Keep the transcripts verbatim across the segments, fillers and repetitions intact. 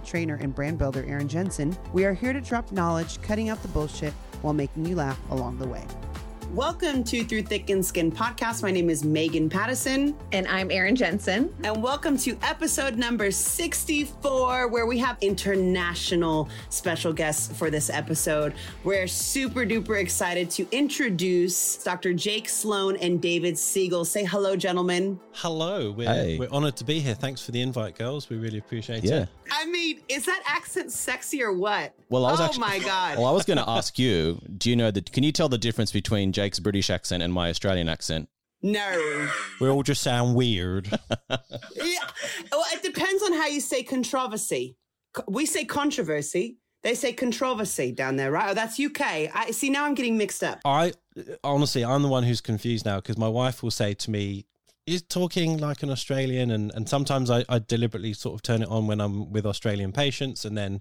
trainer and brand builder Aaron Jensen, we are here to drop knowledge, cutting out the bullshit while making you laugh along the way. Welcome to Through Thick and Skin podcast. My name is Megan Patterson. And I'm Erin Jensen. And welcome to episode number sixty-four, where we have international special guests for this episode. We're super duper excited to introduce Doctor Jake Sloan and David Siegel. Say hello, gentlemen. Hello. We're, hey. we're honored to be here. Thanks for the invite, girls. We really appreciate yeah. it. I mean, is that accent sexy or what? Well, I was oh actually, my God. Well, I was going to ask you, do you know that? Can you tell the difference between Jake's British accent and my Australian accent? No. We all just sound weird. Yeah. Well, it depends on how you say controversy. We say controversy. They say controversy down there, right? Oh, that's U K. I see, now I'm getting mixed up. I honestly, I'm the one who's confused now, because my wife will say to me, "You're talking like an Australian," and, and sometimes I, I deliberately sort of turn it on when I'm with Australian patients, and then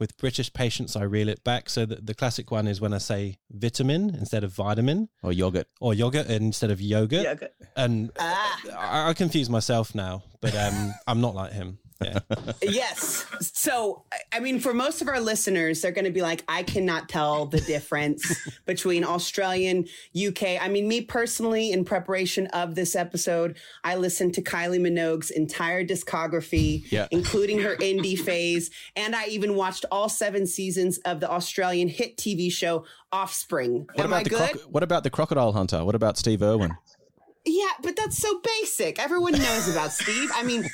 with British patients I reel it back. So the, the classic one is when I say vitamin instead of vitamin. Or yogurt. Or yogurt instead of yogurt. Yogurt. And ah. I, I confuse myself now, but um, I'm not like him. Yeah. Yes. So, I mean, for most of our listeners, they're going to be like, I cannot tell the difference between Australian, U K. I mean, me personally, in preparation of this episode, I listened to Kylie Minogue's entire discography, yeah. including her indie phase. And I even watched all seven seasons of the Australian hit T V show Offspring. What Am about I the good? Croc- what about the Crocodile Hunter? What about Steve Irwin? Yeah, but that's so basic. Everyone knows about Steve. I mean,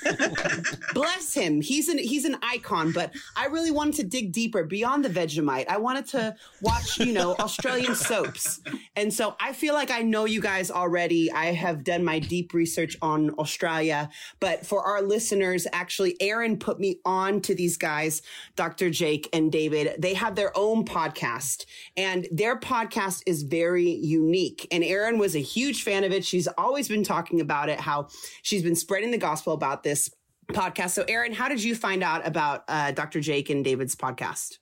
bless him. He's an he's an icon, but I really wanted to dig deeper beyond the Vegemite. I wanted to watch, you know, Australian soaps. And so I feel like I know you guys already. I have done my deep research on Australia. But for our listeners, actually, Erin put me on to these guys, Doctor Jake and David. They have their own podcast, and their podcast is very unique. And Erin was a huge fan of it. She's always been talking about it, how she's been spreading the gospel about this podcast. So Erin, how did you find out about uh, Doctor Jake and David's podcast?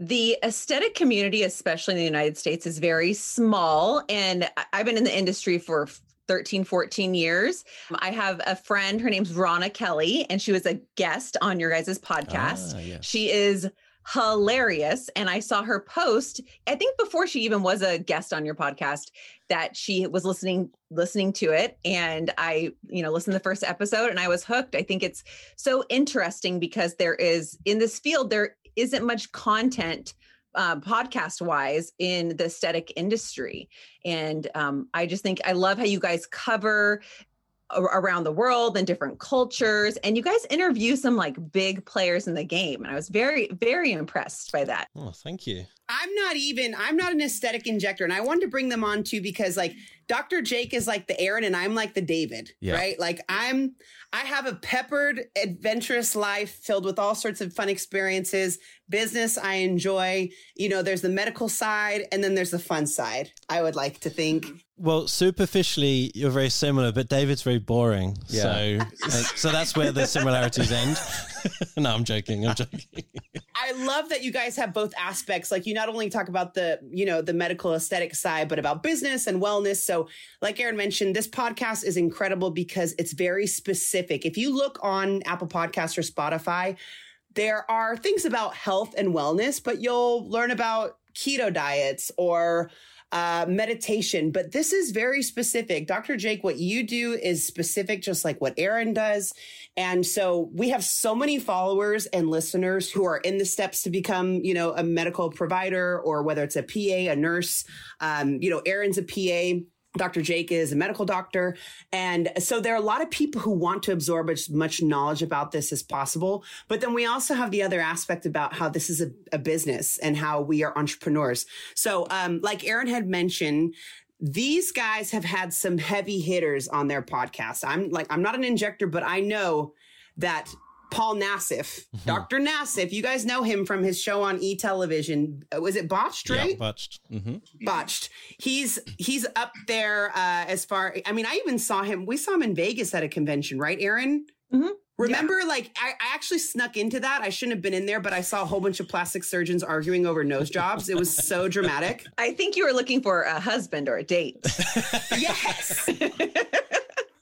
The aesthetic community, especially in the United States, is very small. And I've been in the industry for thirteen, fourteen years. I have a friend, her name's Ronna Kelly, and she was a guest on your guys' podcast. Ah, yeah. She is hilarious. And I saw her post, I think before she even was a guest on your podcast, that she was listening, listening to it. And I, you know, listened to the first episode and I was hooked. I think it's so interesting because there is, in this field, there isn't much content uh, podcast wise in the aesthetic industry. And um, I just think, I love how you guys cover around the world and different cultures. And you guys interview some like big players in the game. And I was very, very impressed by that. Oh, thank you. I'm not even, I'm not an aesthetic injector. And I wanted to bring them on too, because like Doctor Jake is like the Aaron and I'm like the David, yeah. right? Like I'm, I have a peppered, adventurous life filled with all sorts of fun experiences, business I enjoy. You know, there's the medical side and then there's the fun side, I would like to think. Well, superficially, you're very similar, but David's very boring. Yeah. So, so that's where the similarities end. No, I'm joking. I'm joking. I love that you guys have both aspects. Like you not only talk about the, you know, the medical aesthetic side, but about business and wellness. So like Erin mentioned, this podcast is incredible because it's very specific. If you look on Apple Podcasts or Spotify, there are things about health and wellness, but you'll learn about keto diets or Uh, meditation, but this is very specific. Doctor Jake, what you do is specific, just like what Erin does. And so we have so many followers and listeners who are in the steps to become, you know, a medical provider, or whether it's a P A, a nurse, um, you know, Erin's a P A. Doctor Jake is a medical doctor. And so there are a lot of people who want to absorb as much knowledge about this as possible. But then we also have the other aspect about how this is a, a business and how we are entrepreneurs. So um, like Erin had mentioned, these guys have had some heavy hitters on their podcast. I'm like, I'm not an injector, but I know that Paul Nassif, mm-hmm. Doctor Nassif. You guys know him from his show on E! Television. Was it Botched, right? Yeah, Botched. Mm-hmm. Botched. He's he's up there uh, as far. I mean, I even saw him. We saw him in Vegas at a convention, right, Erin? Mm-hmm. Remember, yeah. like, I, I actually snuck into that. I shouldn't have been in there, but I saw a whole bunch of plastic surgeons arguing over nose jobs. It was so dramatic. I think you were looking for a husband or a date. Yes.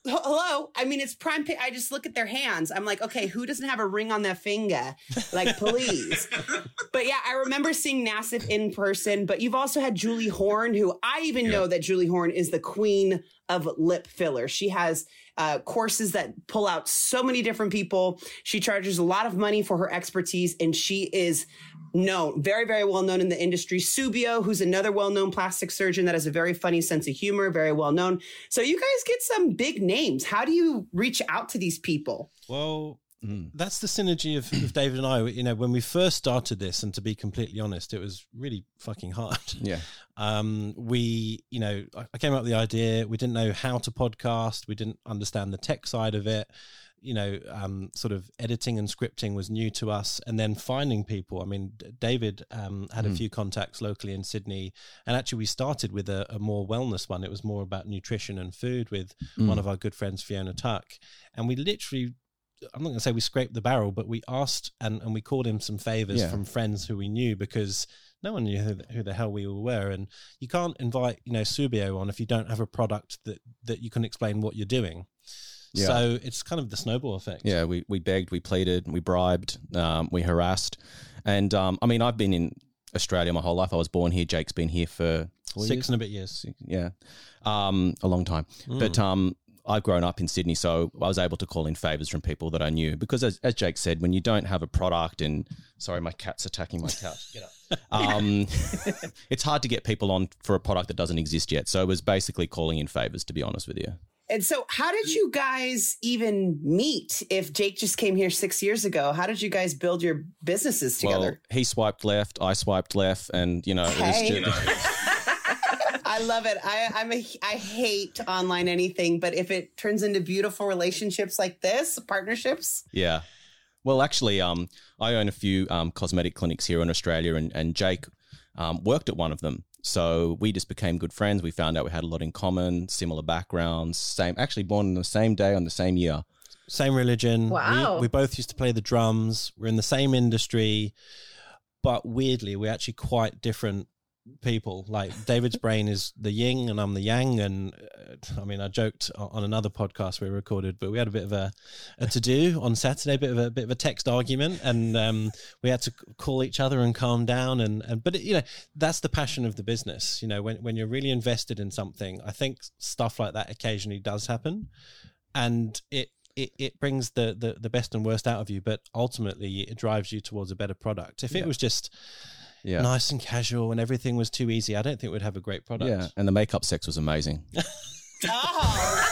Hello. I mean, it's prime. Pi- I just look at their hands. I'm like, okay, who doesn't have a ring on their finger? Like, please. But yeah, I remember seeing Nassif in person, but you've also had Julie Horn, who I even yeah. know that Julie Horn is the queen of lip filler. She has uh, courses that pull out so many different people. She charges a lot of money for her expertise, and she is known, very, very well known in the industry. Subio, who's another well-known plastic surgeon that has a very funny sense of humor, very well known. So you guys get some big names. How do you reach out to these people? Well, that's the synergy of, of David and I. You know, when we first started this, and to be completely honest, it was really fucking hard. Yeah. Um, we, you know, I came up with the idea. We didn't know how to podcast. We didn't understand the tech side of it. You know, um, sort of editing and scripting was new to us. And then finding people. I mean, David um, had mm. a few contacts locally in Sydney. And actually, we started with a, a more wellness one. It was more about nutrition and food with mm. one of our good friends, Fiona Tuck. And we literally... I'm not going to say we scraped the barrel, but we asked and, and we called him some favors yeah. from friends who we knew, because no one knew who the, who the hell we were. And you can't invite, you know, Subio on if you don't have a product that, that you can explain what you're doing. Yeah. So it's kind of the snowball effect. Yeah, we, we begged, we pleaded, we bribed, um, we harassed. And um, I mean, I've been in Australia my whole life. I was born here. Jake's been here for four six years? and a bit years. Yeah, um, a long time. Mm. But um, I've grown up in Sydney, so I was able to call in favours from people that I knew. Because as, as Jake said, when you don't have a product and – sorry, my cat's attacking my couch. Get up. Um, it's hard to get people on for a product that doesn't exist yet. So it was basically calling in favours, to be honest with you. And so how did you guys even meet if Jake just came here six years ago? How did you guys build your businesses together? Well, he swiped left, I swiped left, and, you know, hey. It was just – I love it. I, I'm a, I hate online anything, but if it turns into beautiful relationships like this, partnerships. Yeah. Well, actually, um, I own a few um, cosmetic clinics here in Australia, and, and Jake um, worked at one of them. So we just became good friends. We found out we had a lot in common, similar backgrounds, same, actually born on the same day, on the same year. Same religion. Wow. We, we both used to play the drums. We're in the same industry, but weirdly, we're actually quite different people. Like, David's brain is the yin and I'm the yang, and uh, I mean, I joked on another podcast we recorded, but we had a bit of a, a to do on Saturday, bit of a bit of a text argument, and um, we had to call each other and calm down, and, and but it, you know, that's the passion of the business. You know, when when you're really invested in something, I think stuff like that occasionally does happen, and it It, it brings the, the, the best and worst out of you, but ultimately it drives you towards a better product. If yeah. it was just yeah. nice and casual and everything was too easy, I don't think we'd have a great product. Yeah, and the makeup sex was amazing. Oh,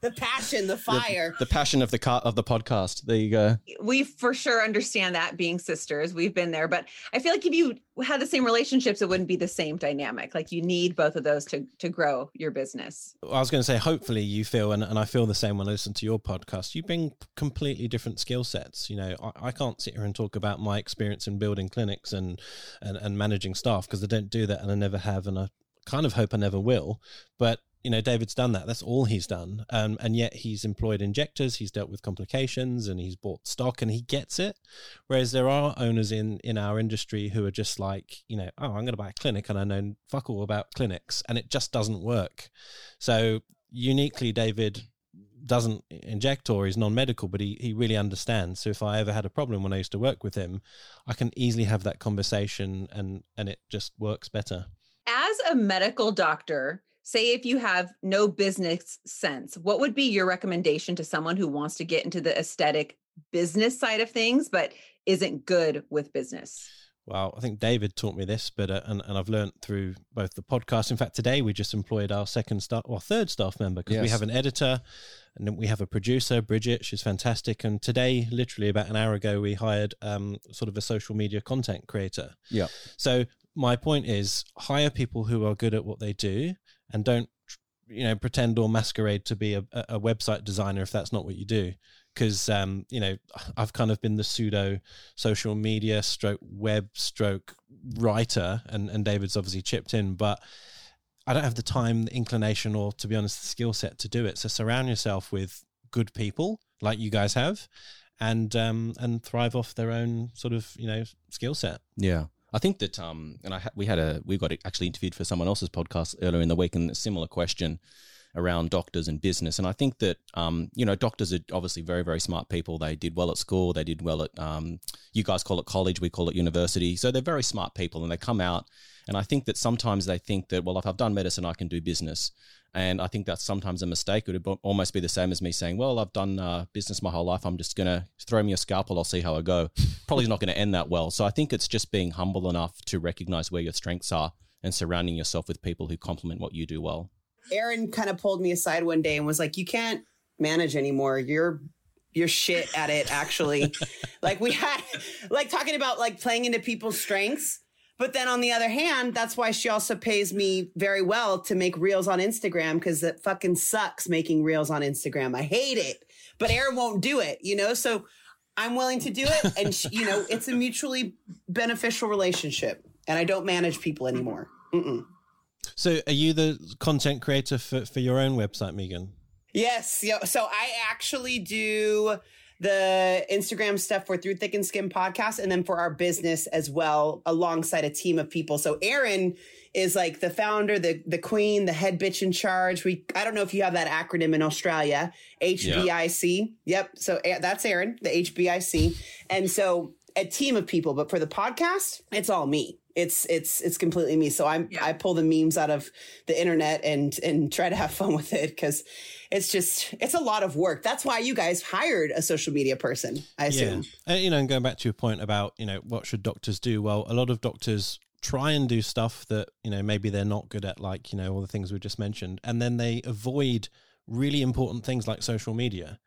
the passion, the fire, the, the passion of the car, of the podcast. There you go. We for sure understand that, being sisters, we've been there. But I feel like if you had the same relationships, it wouldn't be the same dynamic. Like, you need both of those to to grow your business. I was going to say, hopefully you feel, and, and I feel the same when I listen to your podcast, you bring completely different skill sets. You know, I, I can't sit here and talk about my experience in building clinics and and, and managing staff, because I don't do that, and I never have, and I kind of hope I never will. But you know, David's done that. That's all he's done. Um, and yet he's employed injectors, he's dealt with complications, and he's bought stock, and he gets it. Whereas there are owners in, in our industry who are just like, you know, oh, I'm going to buy a clinic and I know fuck all about clinics, and it just doesn't work. So uniquely, David doesn't inject, or he's non-medical, but he, he really understands. So if I ever had a problem when I used to work with him, I can easily have that conversation, and, and it just works better. As a medical doctor, say if you have no business sense, what would be your recommendation to someone who wants to get into the aesthetic business side of things, but isn't good with business? Well, I think David taught me this, but uh, and, and I've learned through both the podcast. In fact, today we just employed our second staff or third staff member, because yes. we have an editor, and then we have a producer, Bridget. She's fantastic. And today, literally about an hour ago, we hired um, sort of a social media content creator. Yeah. So my point is, hire people who are good at what they do, and don't, you know, pretend or masquerade to be a, a website designer if that's not what you do. because, um, you know, I've kind of been the pseudo social media stroke web stroke writer, and, and David's obviously chipped in, but I don't have the time, the inclination, or to be honest, the skill set to do it. So surround yourself with good people like you guys have, and, um, and thrive off their own sort of, you know, skill set. Yeah. I think that, um, and I ha- we had a, we got actually interviewed for someone else's podcast earlier in the week, and a similar question around doctors and business. And I think that, um, you know, doctors are obviously very, very smart people. They did well at school. They did well at, um, you guys call it college, we call it university. So they're very smart people, and they come out. And I think that sometimes they think that, well, if I've done medicine, I can do business. And I think that's sometimes a mistake. It would almost be the same as me saying, well, I've done uh, business my whole life. I'm just going to throw me a scalpel. I'll see how I go. Probably not going to end that well. So I think it's just being humble enough to recognize where your strengths are and surrounding yourself with people who complement what you do well. Erin kind of pulled me aside one day and was like, you can't manage anymore. You're You're shit at it, actually. Like we had, like talking about like playing into people's strengths. But then on the other hand, that's why she also pays me very well to make reels on Instagram, because it fucking sucks making reels on Instagram. I hate it, but Erin won't do it, you know? So I'm willing to do it. And, she, you know, it's a mutually beneficial relationship, and I don't manage people anymore. Mm-mm. So are you the content creator for, for your own website, Megan? Yes. So I actually do the Instagram stuff for Through Thick and Skin podcast, and then for our business as well, alongside a team of people. So Erin is like the founder, the the queen, the head bitch in charge. We I don't know if you have that acronym in Australia, H B I C. Yeah. Yep. So that's Erin, the H B I C. And so a team of people, but for the podcast, it's all me. It's it's it's completely me. So I'm yeah. I pull the memes out of the internet and and try to have fun with it, because it's just it's a lot of work. That's why you guys hired a social media person, I assume. Yeah. And, you know, and going back to your point about, you know, what should doctors do? Well, a lot of doctors try and do stuff that, you know, maybe they're not good at, like, you know, all the things we just mentioned, and then they avoid really important things like social media.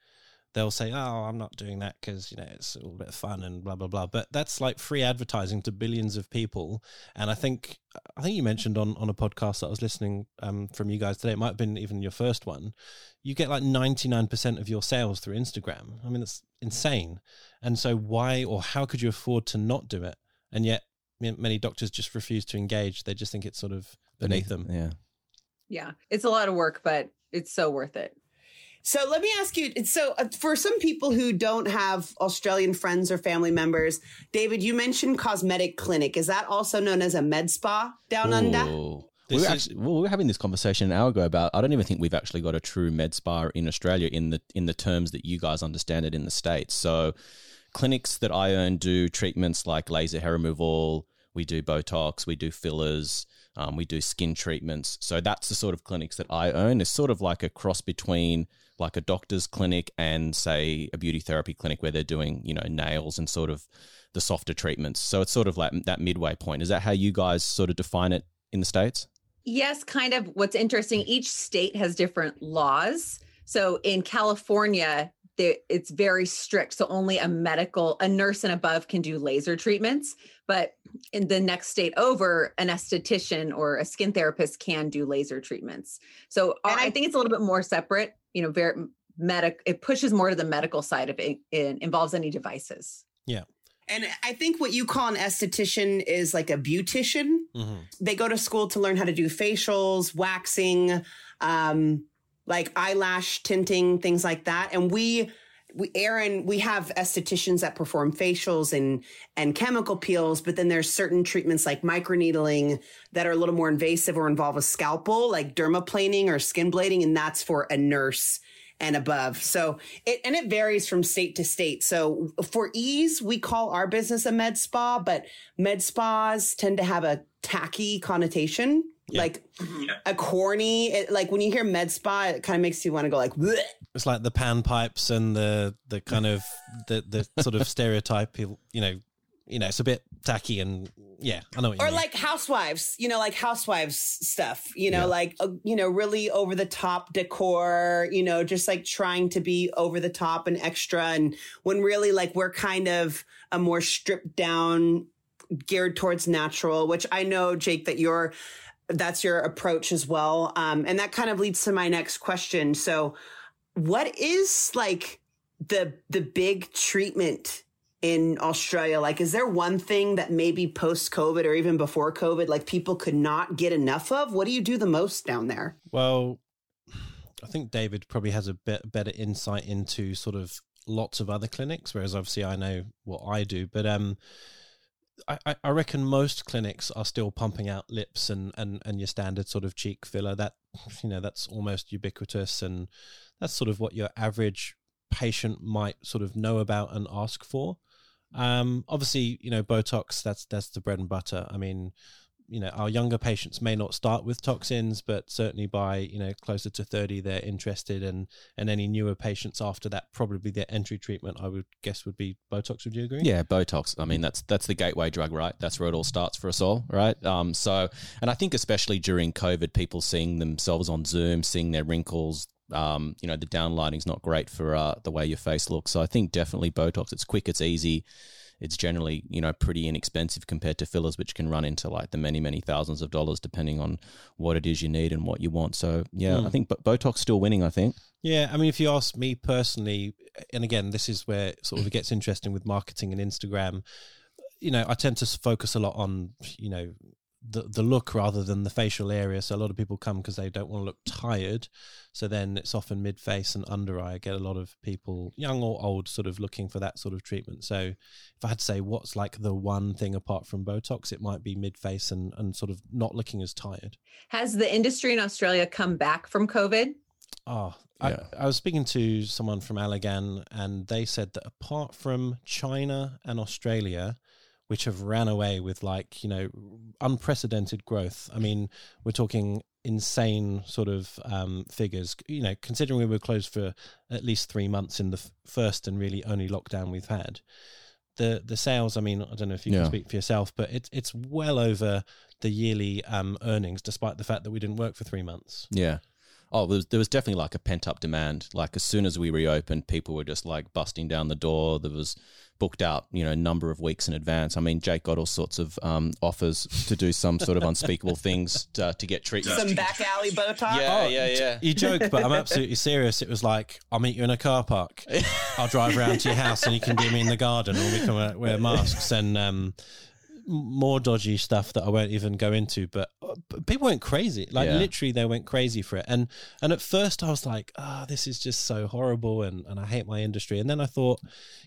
They'll say, oh, I'm not doing that because, you know, it's a little bit of fun and blah, blah, blah. But that's like free advertising to billions of people. And I think I think you mentioned on, on a podcast that I was listening um, from you guys today, it might have been even your first one, you get like ninety-nine percent of your sales through Instagram. I mean, that's insane. And so why or how could you afford to not do it? And yet many doctors just refuse to engage. They just think it's sort of beneath, beneath them. Yeah, yeah, it's a lot of work, but it's so worth it. So let me ask you, so for some people who don't have Australian friends or family members, David, you mentioned cosmetic clinic. Is that also known as a med spa down Ooh. Under? We were, actually, we were having this conversation an hour ago about, I don't even think we've actually got a true med spa in Australia in the in the terms that you guys understand it in the States. So clinics that I own do treatments like laser hair removal, we do Botox, we do fillers, um, we do skin treatments. So that's the sort of clinics that I own. It's sort of like a cross between like a doctor's clinic and say a beauty therapy clinic where they're doing, you know, nails and sort of the softer treatments. So it's sort of like that midway point. Is that how you guys sort of define it in the States? Yes, kind of. What's interesting, each state has different laws. So in California, there, it's very strict. So only a medical, a nurse and above can do laser treatments. But in the next state over, an esthetician or a skin therapist can do laser treatments. So I, I think it's a little bit more separate. You know, very medic. It pushes more to the medical side of it. It involves any devices. Yeah, and I think what you call an esthetician is like a beautician. Mm-hmm. They go to school to learn how to do facials, waxing, um, like eyelash tinting, things like that. And we, we, Erin, we have estheticians that perform facials and and chemical peels. But then there's certain treatments like microneedling that are a little more invasive or involve a scalpel, like dermaplaning or skin blading, and that's for a nurse and above. So it, and it varies from state to state. So for ease, we call our business a med spa, but med spas tend to have a tacky connotation, yeah. like yeah. a corny, it, like when you hear med spa, it kind of makes you want to go like, bleh. It's like the pan pipes and the, the kind of the, the sort of stereotype, you know, you know, it's a bit tacky and yeah, I know what you or mean. Like housewives, you know, like housewives stuff, you know, yeah. like, uh, you know, really over the top decor, you know, just like trying to be over the top and extra. And when really like we're kind of a more stripped down geared towards natural, which I know, Jake, that you're, that's your approach as well. Um, and that kind of leads to my next question. So what is like the the big treatment in Australia? Like, is there one thing that maybe post-COVID or even before COVID, like people could not get enough of? What do you do the most down there? Well, I think David probably has a bit better insight into sort of lots of other clinics, whereas obviously I know what I do, but um, I, I reckon most clinics are still pumping out lips and, and, and your standard sort of cheek filler. That, you know, that's almost ubiquitous, and that's sort of what your average patient might sort of know about and ask for. Um, obviously, you know, Botox, that's, that's the bread and butter. I mean, you know, our younger patients may not start with toxins, but certainly by, you know, closer to thirty, they're interested, and, and any newer patients after that, probably their entry treatment, I would guess, would be Botox. Would you agree? Yeah, Botox. I mean, that's, that's the gateway drug, right? That's where it all starts for us all, right? Um, so, and I think especially during COVID, people seeing themselves on Zoom, seeing their wrinkles, um, you know, the down lighting's not great for uh, the way your face looks. So I think definitely Botox, it's quick, it's easy. It's generally, you know, pretty inexpensive compared to fillers, which can run into like the many, many thousands of dollars depending on what it is you need and what you want. So, yeah, mm. I think Botox still winning, I think. Yeah, I mean, if you ask me personally, and again, this is where sort of it gets interesting with marketing and Instagram, you know, I tend to focus a lot on, you know, the the look rather than the facial area. So a lot of people come because they don't want to look tired. So then it's often mid-face and under-eye. I get a lot of people, young or old, sort of looking for that sort of treatment. So if I had to say what's like the one thing apart from Botox, it might be mid-face and, and sort of not looking as tired. Has the industry in Australia come back from COVID? Oh, yeah. I, I was speaking to someone from Allergan, and they said that apart from China and Australia, which have ran away with like, you know, unprecedented growth. I mean, we're talking insane sort of um, figures, you know, considering we were closed for at least three months in the f- first and really only lockdown we've had. The the sales, I mean, I don't know if you yeah. can speak for yourself, but it, it's well over the yearly um, earnings, despite the fact that we didn't work for three months. Yeah. Oh, there was, there was definitely like a pent-up demand. Like as soon as we reopened, people were just like busting down the door. There was booked out, you know, a number of weeks in advance. I mean, Jake got all sorts of um, offers to do some sort of unspeakable things to, uh, to get treatment. Some back alley Botox? Yeah, oh, yeah, yeah. You joke, but I'm absolutely serious. It was like, I'll meet you in a car park. I'll drive around to your house and you can do me in the garden, or we can wear masks and um, more dodgy stuff that I won't even go into. But people went crazy. Like yeah. literally they went crazy for it. And and at first I was like, oh, this is just so horrible and, and I hate my industry. And then I thought,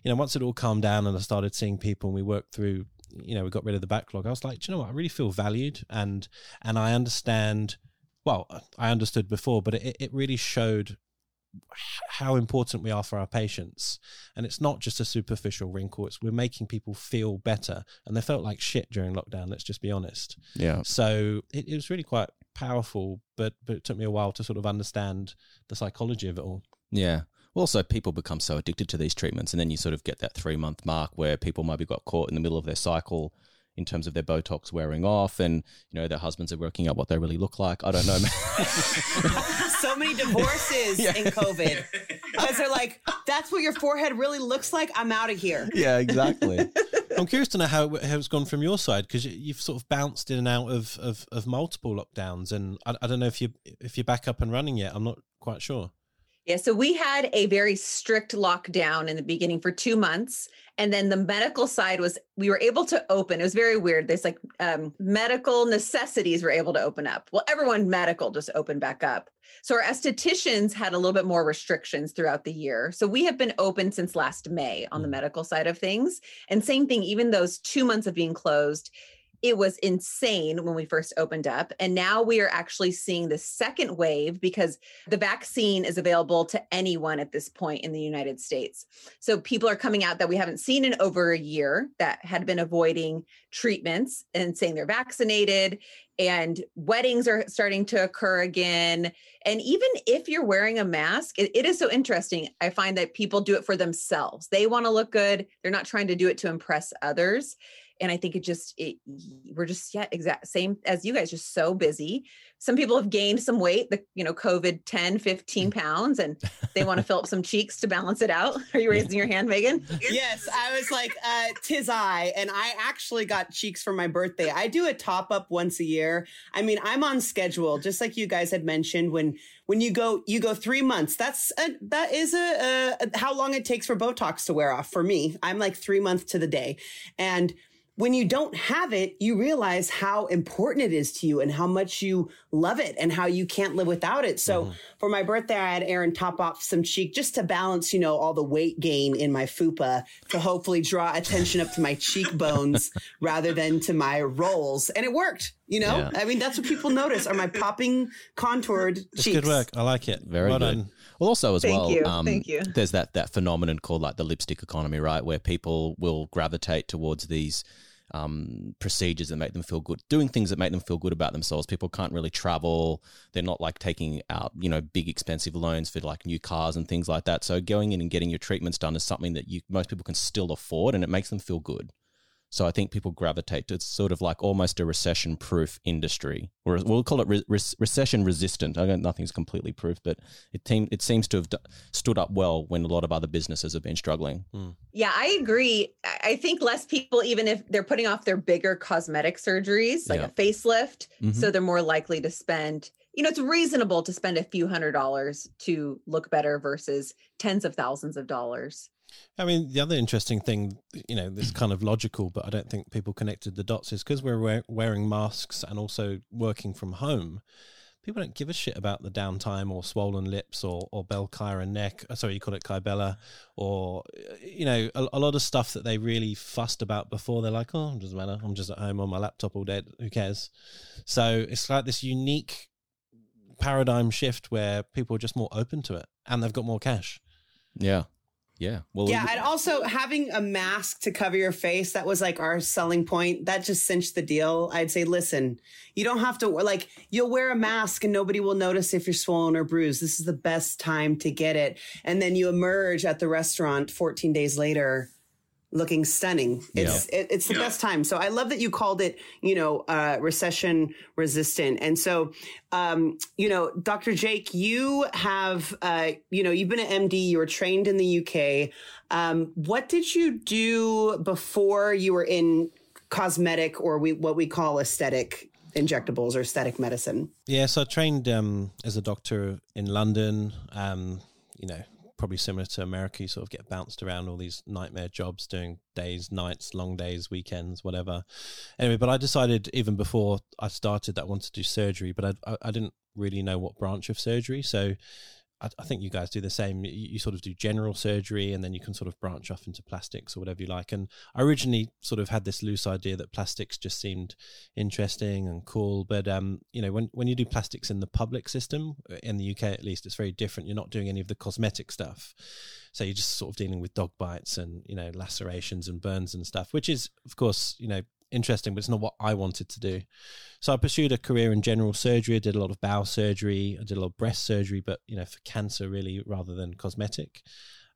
you know, once it all calmed down and I started seeing people and we worked through, you know, we got rid of the backlog, I was like, do you know what? I really feel valued. And and I understand, well, I understood before, but it, it really showed how important we are for our patients. And it's not just a superficial wrinkle, it's we're making people feel better, and they felt like shit during lockdown, let's just be honest. Yeah. So it, it was really quite powerful, but but it took me a while to sort of understand the psychology of it all. Yeah. Also, people become so addicted to these treatments, and then you sort of get that three month mark where people maybe got caught in the middle of their cycle in terms of their Botox wearing off, and, you know, their husbands are working out what they really look like. I don't know. So many divorces yeah. in COVID. Because they're like, that's what your forehead really looks like. I'm out of here. Yeah, exactly. I'm curious to know how, how it's gone from your side, because you've sort of bounced in and out of, of, of multiple lockdowns. And I, I don't know if, you, if you're back up and running yet. I'm not quite sure. Yeah, so we had a very strict lockdown in the beginning for two months. And then the medical side was, we were able to open. It was very weird. This like um, medical necessities were able to open up. Well, everyone medical just opened back up. So our estheticians had a little bit more restrictions throughout the year. So we have been open since last May on the medical side of things. And same thing, even those two months of being closed, it was insane when we first opened up. And now we are actually seeing the second wave, because the vaccine is available to anyone at this point in the United States. So people are coming out that we haven't seen in over a year that had been avoiding treatments and saying they're vaccinated, and weddings are starting to occur again. And even if you're wearing a mask, it, it is so interesting. I find that people do it for themselves. They want to look good. They're not trying to do it to impress others. And I think it just, it, we're just, yeah, exact same as you guys, just so busy. Some people have gained some weight, the, you know, COVID ten, fifteen pounds, and they want to fill up some cheeks to balance it out. Are you raising your hand, Megan? Yes. I was like, uh, tis I, and I actually got cheeks for my birthday. I do a top up once a year. I mean, I'm on schedule, just like you guys had mentioned, when, when you go, you go three months, that's a, that is a, a, how long it takes for Botox to wear off for me. I'm like three months to the day. And when you don't have it, you realize how important it is to you and how much you love it and how you can't live without it. So mm-hmm. for my birthday, I had Erin top off some cheek just to balance, you know, all the weight gain in my fupa to hopefully draw attention up to my cheekbones rather than to my rolls. And it worked, you know? Yeah. I mean, that's what people notice are my popping contoured it's cheeks. Good work. I like it. Very well good. Done. Well, also as Thank well, you. Um, Thank you. There's that, that phenomenon called like the lipstick economy, right? Where people will gravitate towards these um procedures that make them feel good, doing things that make them feel good about themselves. People can't really travel, they're not like taking out, you know, big expensive loans for like new cars and things like that. So going in and getting your treatments done is something that you most people can still afford, and it makes them feel good. So I think people gravitate to, it's sort of like almost a recession proof industry, or we'll call it re- re- recession resistant. I don't, nothing's completely proof, but it, te- it seems to have d- stood up well when a lot of other businesses have been struggling. Mm. Yeah, I agree. I think less people, even if they're putting off their bigger cosmetic surgeries, like yeah. a facelift, mm-hmm. so they're more likely to spend, you know, it's reasonable to spend a few hundred dollars to look better versus tens of thousands of dollars. I mean, the other interesting thing, you know, this kind of logical, but I don't think people connected the dots, is because we're we- wearing masks and also working from home, people don't give a shit about the downtime or swollen lips or, or bell chiron neck. Sorry, you call it Kybella, or, you know, a, a lot of stuff that they really fussed about before. They're like, oh, it doesn't matter. I'm just at home on my laptop all day. Who cares? So it's like this unique paradigm shift where people are just more open to it and they've got more cash. Yeah. Yeah. Well, yeah. And also having a mask to cover your face, that was like our selling point. That just cinched the deal. I'd say, listen, you don't have to, like, you'll wear a mask and nobody will notice if you're swollen or bruised. This is the best time to get it. And then you emerge at the restaurant fourteen days later looking stunning. It's yeah. it, it's the yeah. best time. So I love that you called it, you know, uh, recession resistant. And so, um, you know, Doctor Jake, you have, uh, you know, you've been an M D, you were trained in the U K. Um, what did you do before you were in cosmetic, or we what we call aesthetic injectables or aesthetic medicine? Yeah, so I trained um, as a doctor in London, um, you know, probably similar to America, you sort of get bounced around all these nightmare jobs, doing days, nights, long days, weekends, whatever. Anyway, but I decided even before I started that I wanted to do surgery, but I, I didn't really know what branch of surgery. So I, I think you guys do the same. You, you sort of do general surgery and then you can sort of branch off into plastics or whatever you like. And I originally sort of had this loose idea that plastics just seemed interesting and cool. But, um, you know, when, when you do plastics in the public system, in the U K at least, it's very different. You're not doing any of the cosmetic stuff. So you're just sort of dealing with dog bites and, you know, lacerations and burns and stuff, which is, of course, you know, interesting, but it's not what I wanted to do. So I pursued a career in general surgery. I did a lot of bowel surgery. I did a lot of breast surgery, but, you know, for cancer really, rather than cosmetic.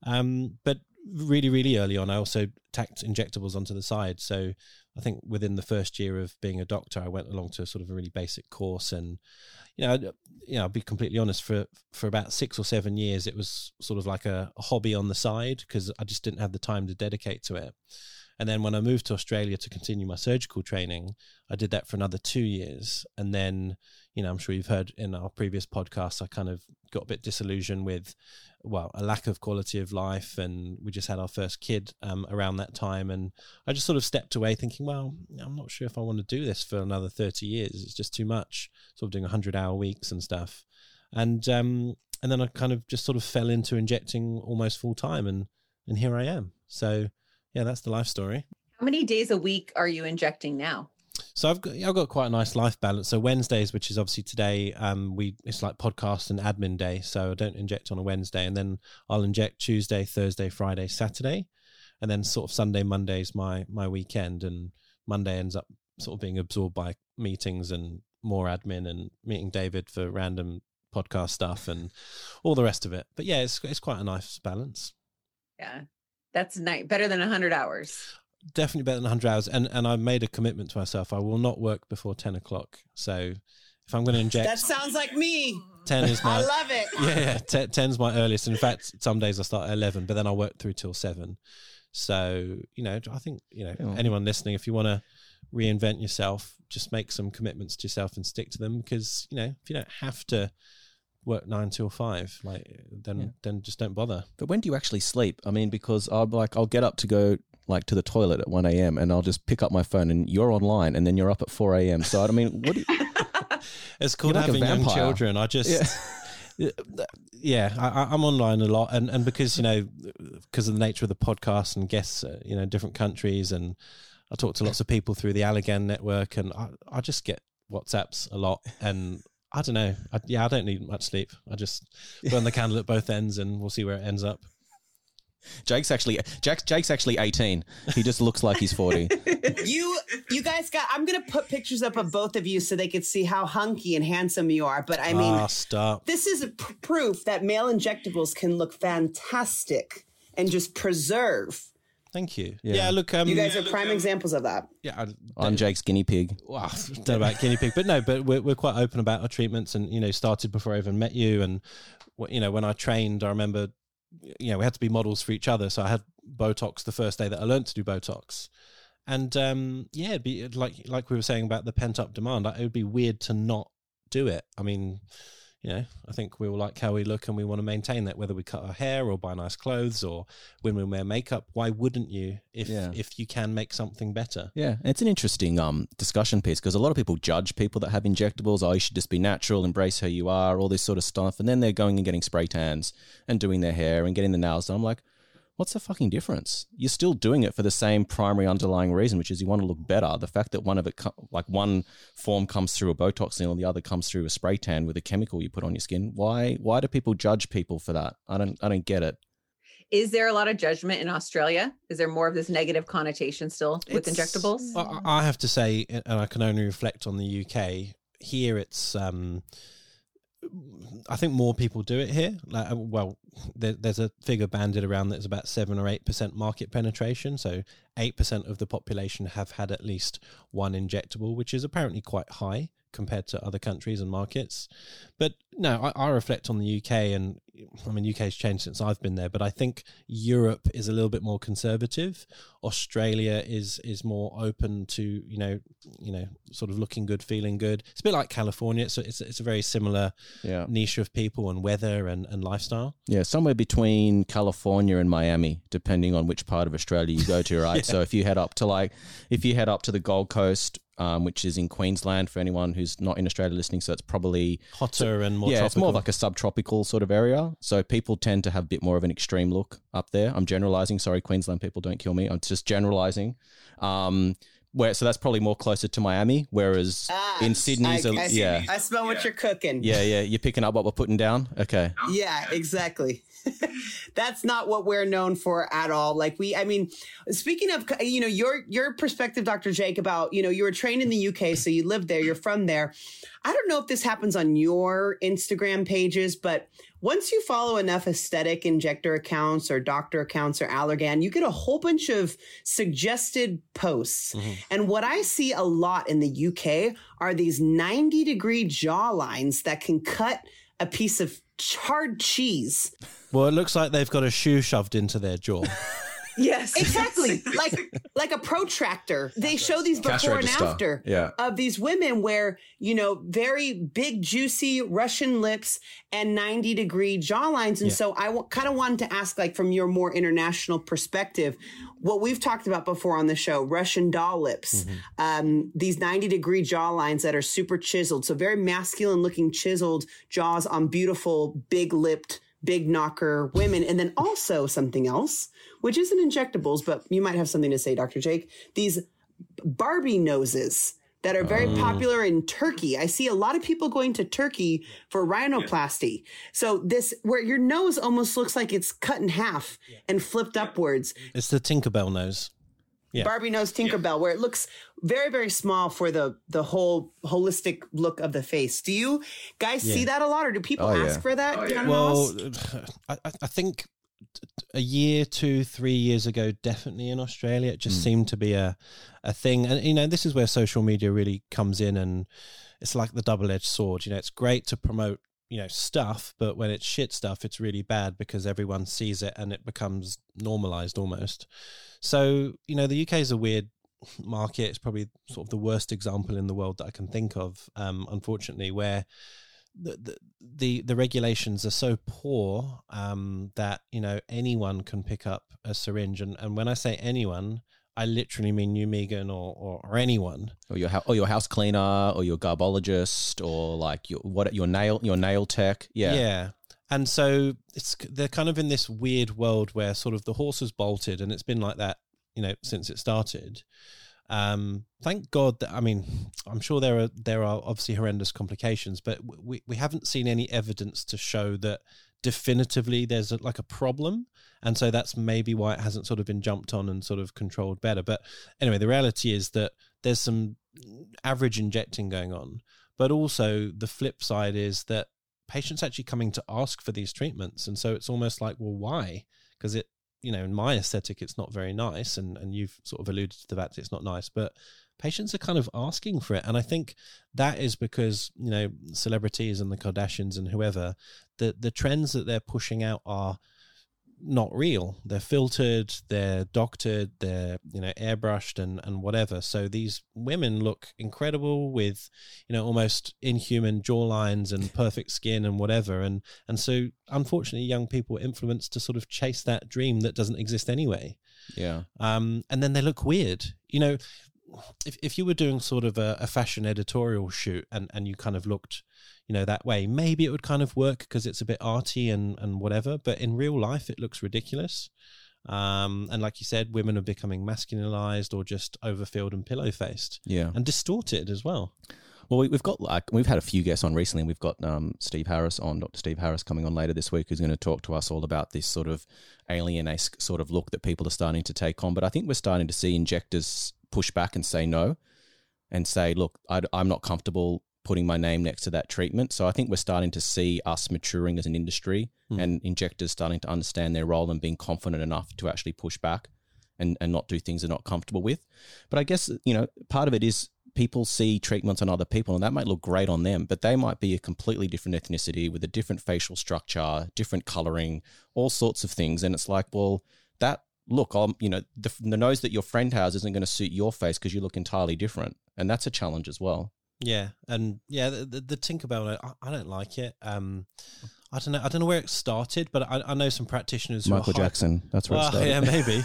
Um, but really, really early on, I also tacked injectables onto the side. So I think within the first year of being a doctor, I went along to sort of a really basic course. And, you know, you know, I'll be completely honest, for, for about six or seven years, it was sort of like a, a hobby on the side because I just didn't have the time to dedicate to it. And then when I moved to Australia to continue my surgical training, I did that for another two years. And then, you know, I'm sure you've heard in our previous podcasts, I kind of got a bit disillusioned with, well, a lack of quality of life. And we just had our first kid um, around that time. And I just sort of stepped away thinking, well, I'm not sure if I want to do this for another thirty years. It's just too much. Sort of doing one hundred hour weeks and stuff. And, um, and then I kind of just sort of fell into injecting almost full time. And, and here I am. So... yeah, that's the life story. How many days a week are you injecting now? So I've got, I've got quite a nice life balance. So Wednesdays, which is obviously today, um, we it's like podcast and admin day. So I don't inject on a Wednesday. And then I'll inject Tuesday, Thursday, Friday, Saturday. And then sort of Sunday, Monday's my, my weekend. And Monday ends up sort of being absorbed by meetings and more admin and meeting David for random podcast stuff and all the rest of it. But yeah, it's it's quite a nice balance. Yeah. That's nice. Better than a hundred hours. definitely better than one hundred hours. And, and I made a commitment to myself. I will not work before ten o'clock. So if I'm going to inject... That sounds like me. ten is my... I love it. Yeah, yeah, ten is my earliest. And in fact, some days I start at eleven, but then I work through till seven. So, you know, I think, you know, yeah. anyone listening, if you want to reinvent yourself, just make some commitments to yourself and stick to them, because, you know, if you don't have to work nine till five, like, then yeah. then just don't bother. But when do you actually sleep? I mean, because I'll like I'll get up to go like to the toilet at one a.m. and I'll just pick up my phone and you're online, and then you're up at four a.m. So I mean, what do you... It's called like having young children. I just, yeah, yeah I, I'm online a lot, and and because, you know, because of the nature of the podcast and guests, uh, you know, different countries, and I talk to lots of people through the Allergan network, and I, I just get WhatsApps a lot, and I don't know. I, yeah, I don't need much sleep. I just burn the candle at both ends, and we'll see where it ends up. Jake's actually Jake's, Jake's actually eighteen. He just looks like he's forty. You you guys got... I'm going to put pictures up of both of you so they could see how hunky and handsome you are. But I mean, ah, stop. This is a pr- proof that male injectables can look fantastic and just preserve. Thank you. Yeah, yeah look, um, you guys are prime examples of that. Yeah, I, I'm Jake's guinea pig. Well, I don't know about guinea pig, but no, but we're we're quite open about our treatments, and you know, started before I even met you, and you know, when I trained, I remember, you know, we had to be models for each other, so I had Botox the first day that I learned to do Botox, and um, yeah, it'd be like like we were saying about the pent up demand. It would be weird to not do it. I mean, you know, I think we all like how we look and we want to maintain that, whether we cut our hair or buy nice clothes or when we wear makeup. Why wouldn't you if yeah. if you can make something better? Yeah, and it's an interesting um discussion piece, because a lot of people judge people that have injectables. Oh, you should just be natural, embrace who you are, all this sort of stuff. And then they're going and getting spray tans and doing their hair and getting the nails done. I'm like, what's the fucking difference? You're still doing it for the same primary underlying reason, which is you want to look better. The fact that one of it, co- like one form comes through a Botox and the other comes through a spray tan with a chemical you put on your skin. Why? Why do people judge people for that? I don't. I don't get it. Is there a lot of judgment in Australia? Is there more of this negative connotation still with it's, injectables? I, I have to say, and I can only reflect on the U K. Here, it's. Um, I think more people do it here. Like, well, there, there's a figure banded around that's about seven or eight percent market penetration. So eight percent of the population have had at least one injectable, which is apparently quite high compared to other countries and markets. But no, I, I reflect on the U K, and I mean, U K's changed since I've been there, but I think Europe is a little bit more conservative. Australia is is more open to, you know, you know, sort of looking good, feeling good. It's a bit like California. So it's it's a very similar yeah. niche of people and weather and, and lifestyle. Yeah, somewhere between California and Miami, depending on which part of Australia you go to, right? yeah. So if you head up to like, if you head up to the Gold Coast, Um, which is in Queensland for anyone who's not in Australia listening. So it's probably hotter so, and more yeah, tropical. It's more of like a subtropical sort of area. So people tend to have a bit more of an extreme look up there. I'm generalizing. Sorry, Queensland people, don't kill me. I'm just generalizing. Um, where So that's probably more closer to Miami, whereas ah, in Sydney's... I, a, I, yeah. I smell what yeah. you're cooking. Yeah, yeah. You're picking up what we're putting down? Okay. Yeah, exactly. That's not what we're known for at all. Like we, I mean, speaking of, you know, your, your perspective, Doctor Jake, about, you know, you were trained in the U K, so you lived there, you're from there. I don't know if this happens on your Instagram pages, but once you follow enough aesthetic injector accounts or doctor accounts or Allergan, you get a whole bunch of suggested posts. Mm-hmm. And what I see a lot in the U K are these ninety degree jaw lines that can cut a piece of hard cheese. Well, it looks like they've got a shoe shoved into their jaw. Yes, exactly. Like like a protractor. They show these before and after yeah. of these women where, you know, very big, juicy Russian lips and ninety degree jawlines. And yeah. so I w- kind of wanted to ask, like, from your more international perspective, what we've talked about before on the show, Russian doll lips, mm-hmm. um, these ninety degree jawlines that are super chiseled. So very masculine looking chiseled jaws on beautiful, big lipped, big knocker women. And then also something else, which isn't injectables, but you might have something to say, Doctor Jake, these Barbie noses that are very um. popular in Turkey. I see a lot of people going to Turkey for rhinoplasty. Yeah. So this, where your nose almost looks like it's cut in half yeah. and flipped yeah. upwards. It's the Tinkerbell nose. Yeah. Barbie nose Tinkerbell, yeah. where it looks very, very small for the the whole holistic look of the face. Do you guys yeah. see that a lot, or do people oh, ask yeah. for that? Oh, yeah. Well, I, I think a year, two, three years ago, definitely in Australia, it just mm. seemed to be a, a thing. And, you know, this is where social media really comes in, and it's like the double-edged sword. You know, it's great to promote, you know, stuff, but when it's shit stuff, it's really bad because everyone sees it and it becomes normalized almost. So, you know, the U K is a weird market. It's probably sort of the worst example in the world that I can think of, um, unfortunately, where the, the the the regulations are so poor um, that, you know, anyone can pick up a syringe. And, and when I say anyone, I literally mean you, Megan, or, or, or anyone, or your or your house cleaner, or your garbologist, or like your what your nail your nail tech, yeah, yeah. And so it's they're kind of in this weird world where sort of the horse has bolted, and it's been like that, you know, since it started. Um, thank God that, I mean, I'm sure there are there are obviously horrendous complications, but we we haven't seen any evidence to show that definitively there's a, like a problem. And so that's maybe why it hasn't sort of been jumped on and sort of controlled better. But anyway, the reality is that there's some average injecting going on, but also the flip side is that patients actually coming to ask for these treatments. And so it's almost like, well, why? Because it, you know, in my aesthetic, it's not very nice. And, and you've sort of alluded to the fact it's not nice, but patients are kind of asking for it. And I think that is because, you know, celebrities and the Kardashians and whoever, the, the trends that they're pushing out are not real. They're filtered, they're doctored, they're, you know, airbrushed and, and whatever. So these women look incredible with, you know, almost inhuman jawlines and perfect skin and whatever. And, and so unfortunately young people are influenced to sort of chase that dream that doesn't exist anyway. Yeah. Um, and then they look weird, you know. If if you were doing sort of a, a fashion editorial shoot and, and you kind of looked, you know, that way, maybe it would kind of work because it's a bit arty and, and whatever. But in real life, it looks ridiculous. Um, and like you said, women are becoming masculinized or just overfilled and pillow-faced. Yeah. And distorted as well. Well, we, we've got like, we've had a few guests on recently, and we've got um, Steve Harris on, Doctor Steve Harris coming on later this week, who's going to talk to us all about this sort of alien-esque sort of look that people are starting to take on. But I think we're starting to see injectors push back and say no and say, look, I, I'm not comfortable putting my name next to that treatment. So I think we're starting to see us maturing as an industry mm. and injectors starting to understand their role and being confident enough to actually push back and, and not do things they're not comfortable with. But I guess, you know, part of it is people see treatments on other people and that might look great on them, but they might be a completely different ethnicity with a different facial structure, different coloring, all sorts of things. And it's like, well, that, look, I'm, you know, the, the nose that your friend has isn't going to suit your face because you look entirely different. And that's a challenge as well. Yeah. And yeah, the, the, the Tinkerbell, I, I don't like it. Um, I don't know. I don't know where it started, but I, I know some practitioners. Michael Jackson. That's where well, it started. Yeah, maybe.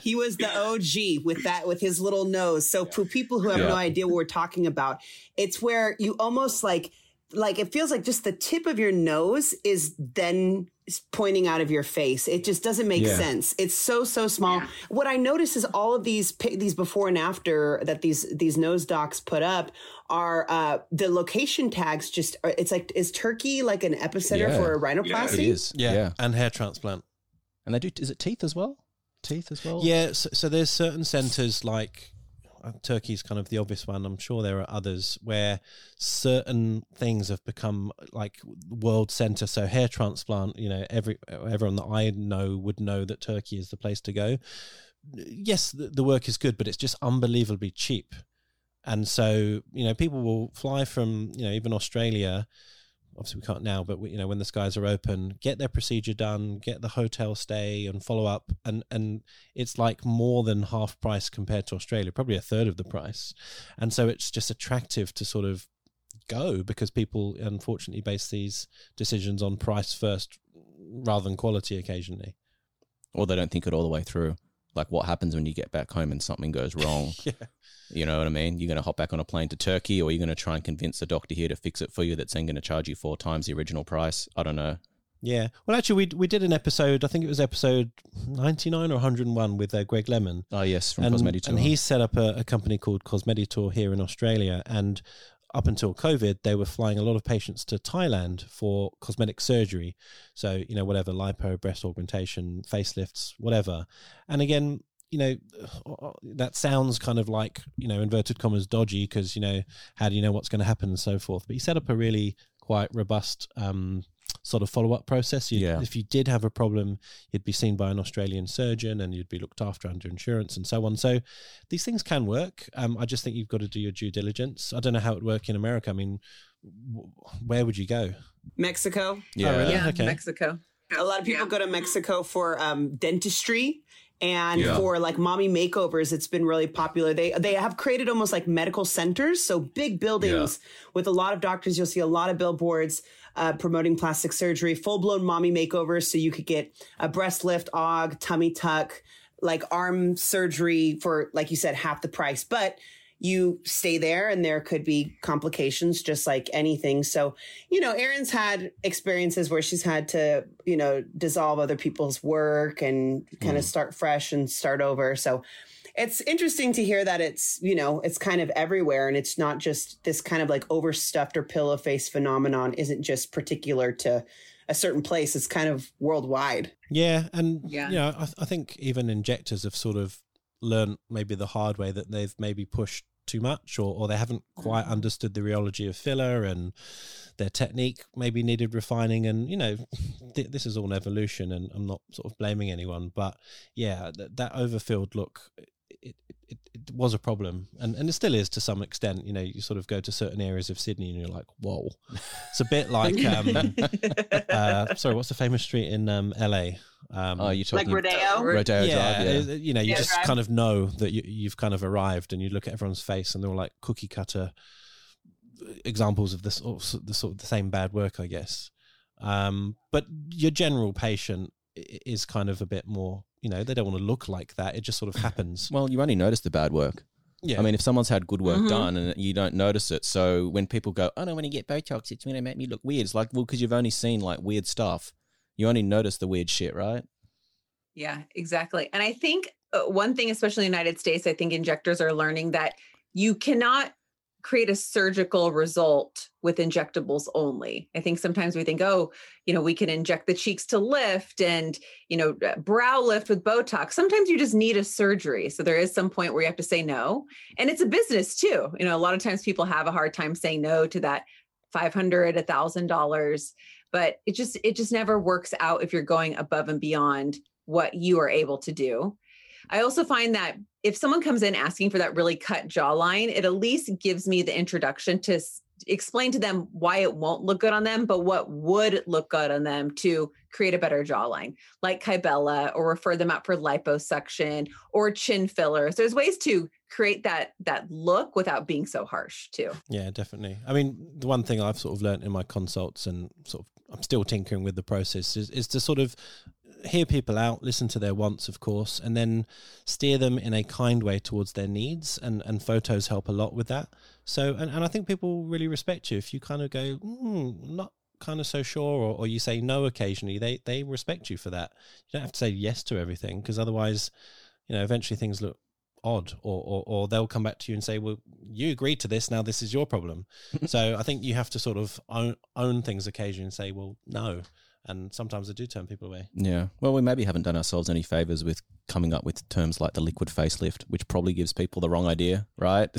He was the O G with that, with his little nose. So for people who have yeah. no idea what we're talking about, it's where you almost like, like it feels like just the tip of your nose is then pointing out of your face. It just doesn't make yeah. sense. It's so, so small. Yeah. What I notice is all of these, these before and after that these, these nose docs put up are, uh, the location tags just, it's like, is Turkey like an epicenter yeah. for a rhinoplasty? Yeah, it is. Yeah. yeah. And hair transplant. And they do, is it teeth as well? Teeth as well? Yeah. So, so there's certain centers like, Turkey's kind of the obvious one. I'm sure there are others where certain things have become like world center. So hair transplant, you know, every everyone that I know would know that Turkey is the place to go. Yes, the, the work is good, but it's just unbelievably cheap. And so, you know, people will fly from, you know, even Australia. Obviously we can't now, but we, you know, when the skies are open, get their procedure done, get the hotel stay and follow up. And, and it's like more than half price compared to Australia, probably a third of the price. And so it's just attractive to sort of go because people unfortunately base these decisions on price first rather than quality occasionally. Or they don't think it all the way through. Like what happens when you get back home and something goes wrong? yeah. You know what I mean? You're going to hop back on a plane to Turkey, or you're going to try and convince a doctor here to fix it for you that's then going to charge you four times the original price. I don't know. Yeah. Well, actually, we we did an episode, I think it was episode ninety-nine or one oh one with uh, Greg Lemon. Oh, yes, from and, Cosmeditor. And he set up a, a company called Cosmeditor here in Australia. And up until COVID, they were flying a lot of patients to Thailand for cosmetic surgery. So, you know, whatever, lipo, breast augmentation, facelifts, whatever. And again, you know, that sounds kind of like, you know, inverted commas dodgy because, you know, how do you know what's going to happen and so forth. But he set up a really quite robust um, sort of follow-up process. You'd, yeah. If you did have a problem, you'd be seen by an Australian surgeon and you'd be looked after under insurance and so on. So these things can work. Um, I just think you've got to do your due diligence. I don't know how it would work in America. I mean, w- where would you go? Mexico. Yeah, oh, really? yeah okay. Mexico. A lot of people yeah. go to Mexico for um, dentistry. And yeah. for like mommy makeovers, it's been really popular. They they have created almost like medical centers, so big buildings yeah. with a lot of doctors. You'll see a lot of billboards uh, promoting plastic surgery, full-blown mommy makeovers. So you could get a breast lift, aug, tummy tuck, like arm surgery for, like you said, half the price. But you stay there and there could be complications just like anything. So, you know, Erin's had experiences where she's had to, you know, dissolve other people's work and kind mm. of start fresh and start over. So it's interesting to hear that it's, you know, it's kind of everywhere and it's not just this kind of like overstuffed or pillow face phenomenon isn't just particular to a certain place. It's kind of worldwide. Yeah. And, yeah. you know, I, th- I think even injectors have sort of learned maybe the hard way that they've maybe pushed too much or, or they haven't quite understood the rheology of filler and their technique maybe needed refining. And you know, th- this is all an evolution and I'm not sort of blaming anyone, but yeah, th- that overfilled look, it, it it was a problem and and it still is to some extent. You know, you sort of go to certain areas of Sydney and you're like, whoa. It's a bit like um uh sorry what's the famous street in um L A? Um, oh, you're talking like Rodeo? Rodeo yeah, Drive, yeah. You know, you yeah, just drive. kind of know that you, you've kind of arrived and you look at everyone's face and they're all like cookie cutter examples of this, the sort of the same bad work, I guess. Um, but your general patient is kind of a bit more, you know, they don't want to look like that. It just sort of happens. Well, you only notice the bad work. Yeah. I mean, if someone's had good work mm-hmm. done and you don't notice it. So when people go, oh, no, when you get Botox, it's going to make me look weird. It's like, well, because you've only seen like weird stuff. You only notice the weird shit, right? Yeah, exactly. And I think one thing, especially in the United States, I think injectors are learning that you cannot create a surgical result with injectables only. I think sometimes we think, oh, you know, we can inject the cheeks to lift and, you know, brow lift with Botox. Sometimes you just need a surgery. So there is some point where you have to say no. And it's a business too. You know, a lot of times people have a hard time saying no to that five hundred dollars, one thousand dollars. But it just it just never works out if you're going above and beyond what you are able to do. I also find that if someone comes in asking for that really cut jawline, it at least gives me the introduction to s- explain to them why it won't look good on them, but what would look good on them to create a better jawline, like Kybella, or refer them out for liposuction or chin fillers. There's ways to create that that look without being so harsh too. Yeah, definitely. I mean, the one thing I've sort of learned in my consults and sort of I'm still tinkering with the process is, is to sort of hear people out, listen to their wants, of course, and then steer them in a kind way towards their needs. And, and photos help a lot with that. So, and, and I think people really respect you. If you kind of go, mm, not kind of so sure, or, or you say no occasionally, they, they respect you for that. You don't have to say yes to everything because otherwise, you know, eventually things look odd or, or, or they'll come back to you and say, well, you agreed to this. Now this is your problem. So I think you have to sort of own, own things occasionally and say, well, no. And sometimes I do turn people away. Yeah. Well, we maybe haven't done ourselves any favors with coming up with terms like the liquid facelift, which probably gives people the wrong idea, right?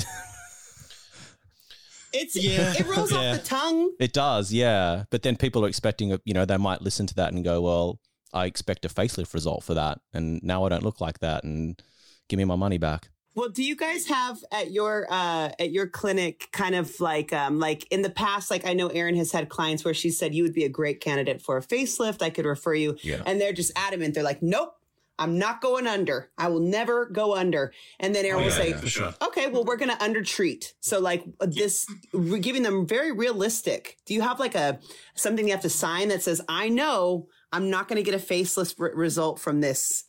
It's yeah. It rolls yeah. off the tongue. It does, yeah. But then people are expecting, you know, they might listen to that and go, well, I expect a facelift result for that. And now I don't look like that. And give me my money back. Well, do you guys have at your uh, at your clinic kind of like um, like in the past, like I know Erin has had clients where she said you would be a great candidate for a facelift. I could refer you. Yeah. And they're just adamant. They're like, nope, I'm not going under. I will never go under. And then Erin oh, yeah, will say, yeah, sure. OK, well, we're going to undertreat. So like this, we're giving them very realistic. Do you have like a something you have to sign that says, I know I'm not going to get a facelift r- result from this,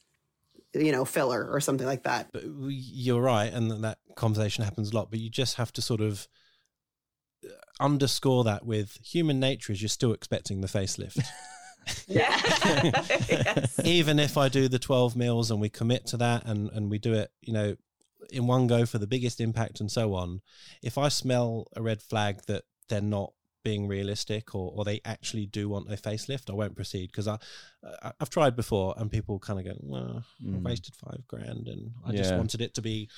you know, filler or something like that? But you're right. And that conversation happens a lot, but you just have to sort of underscore that with human nature is you're still expecting the facelift. Yeah. Yes. Even if I do the twelve mils and we commit to that and, and we do it, you know, in one go for the biggest impact and so on. If I smell a red flag that they're not being realistic or, or they actually do want a facelift, I won't proceed because I, I I've tried before and people kind of go, well, mm. I wasted five grand and I yeah. just wanted it to be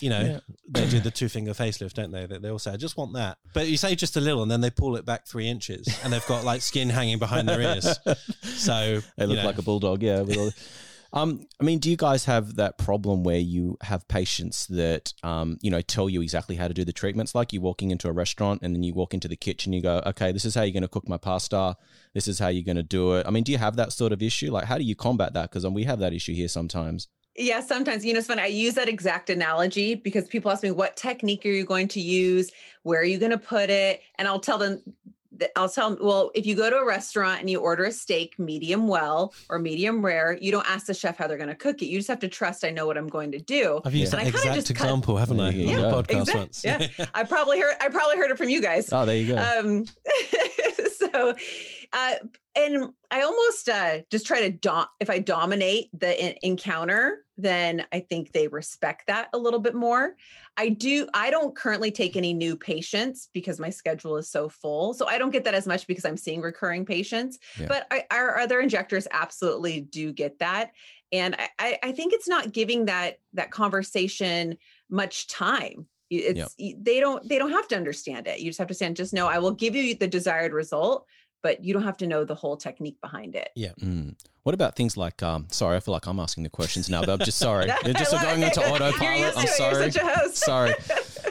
you know, yeah. they do the two finger facelift, don't they? They all say, I just want that. But you say just a little and then they pull it back three inches and they've got like skin hanging behind their ears. So they look you know. like a bulldog. Yeah. With all Um, I mean, do you guys have that problem where you have patients that, um, you know, tell you exactly how to do the treatments? Like you're walking into a restaurant and then you walk into the kitchen, you go, okay, this is how you're going to cook my pasta. This is how you're going to do it. I mean, do you have that sort of issue? Like, how do you combat that? Because um, we have that issue here sometimes. Yeah, sometimes, you know, it's funny. I use that exact analogy because people ask me, what technique are you going to use? Where are you going to put it? And I'll tell them, I'll tell them, well, if you go to a restaurant and you order a steak medium well or medium rare, you don't ask the chef how they're going to cook it. You just have to trust I know what I'm going to do. I've used yeah. an exact example, cut, haven't I? Yeah, yeah. Podcast once. Yeah. I probably heard I probably heard it from you guys. Oh, there you go. Um, so, uh, and I almost uh, just try to, dom- if I dominate the in- encounter, then I think they respect that a little bit more. I do, I don't currently take any new patients because my schedule is so full. So I don't get that as much because I'm seeing recurring patients, yeah. but I, our other injectors absolutely do get that. And I, I think it's not giving that, that conversation much time. It's, yep. they don't, they don't have to understand it. You just have to stand, just know, I will give you the desired result, but you don't have to know the whole technique behind it. Yeah. Mm. What about things like, um, sorry, I feel like I'm asking the questions now, but I'm just sorry. They're just going into autopilot. I'm sorry. You're such a host. Sorry.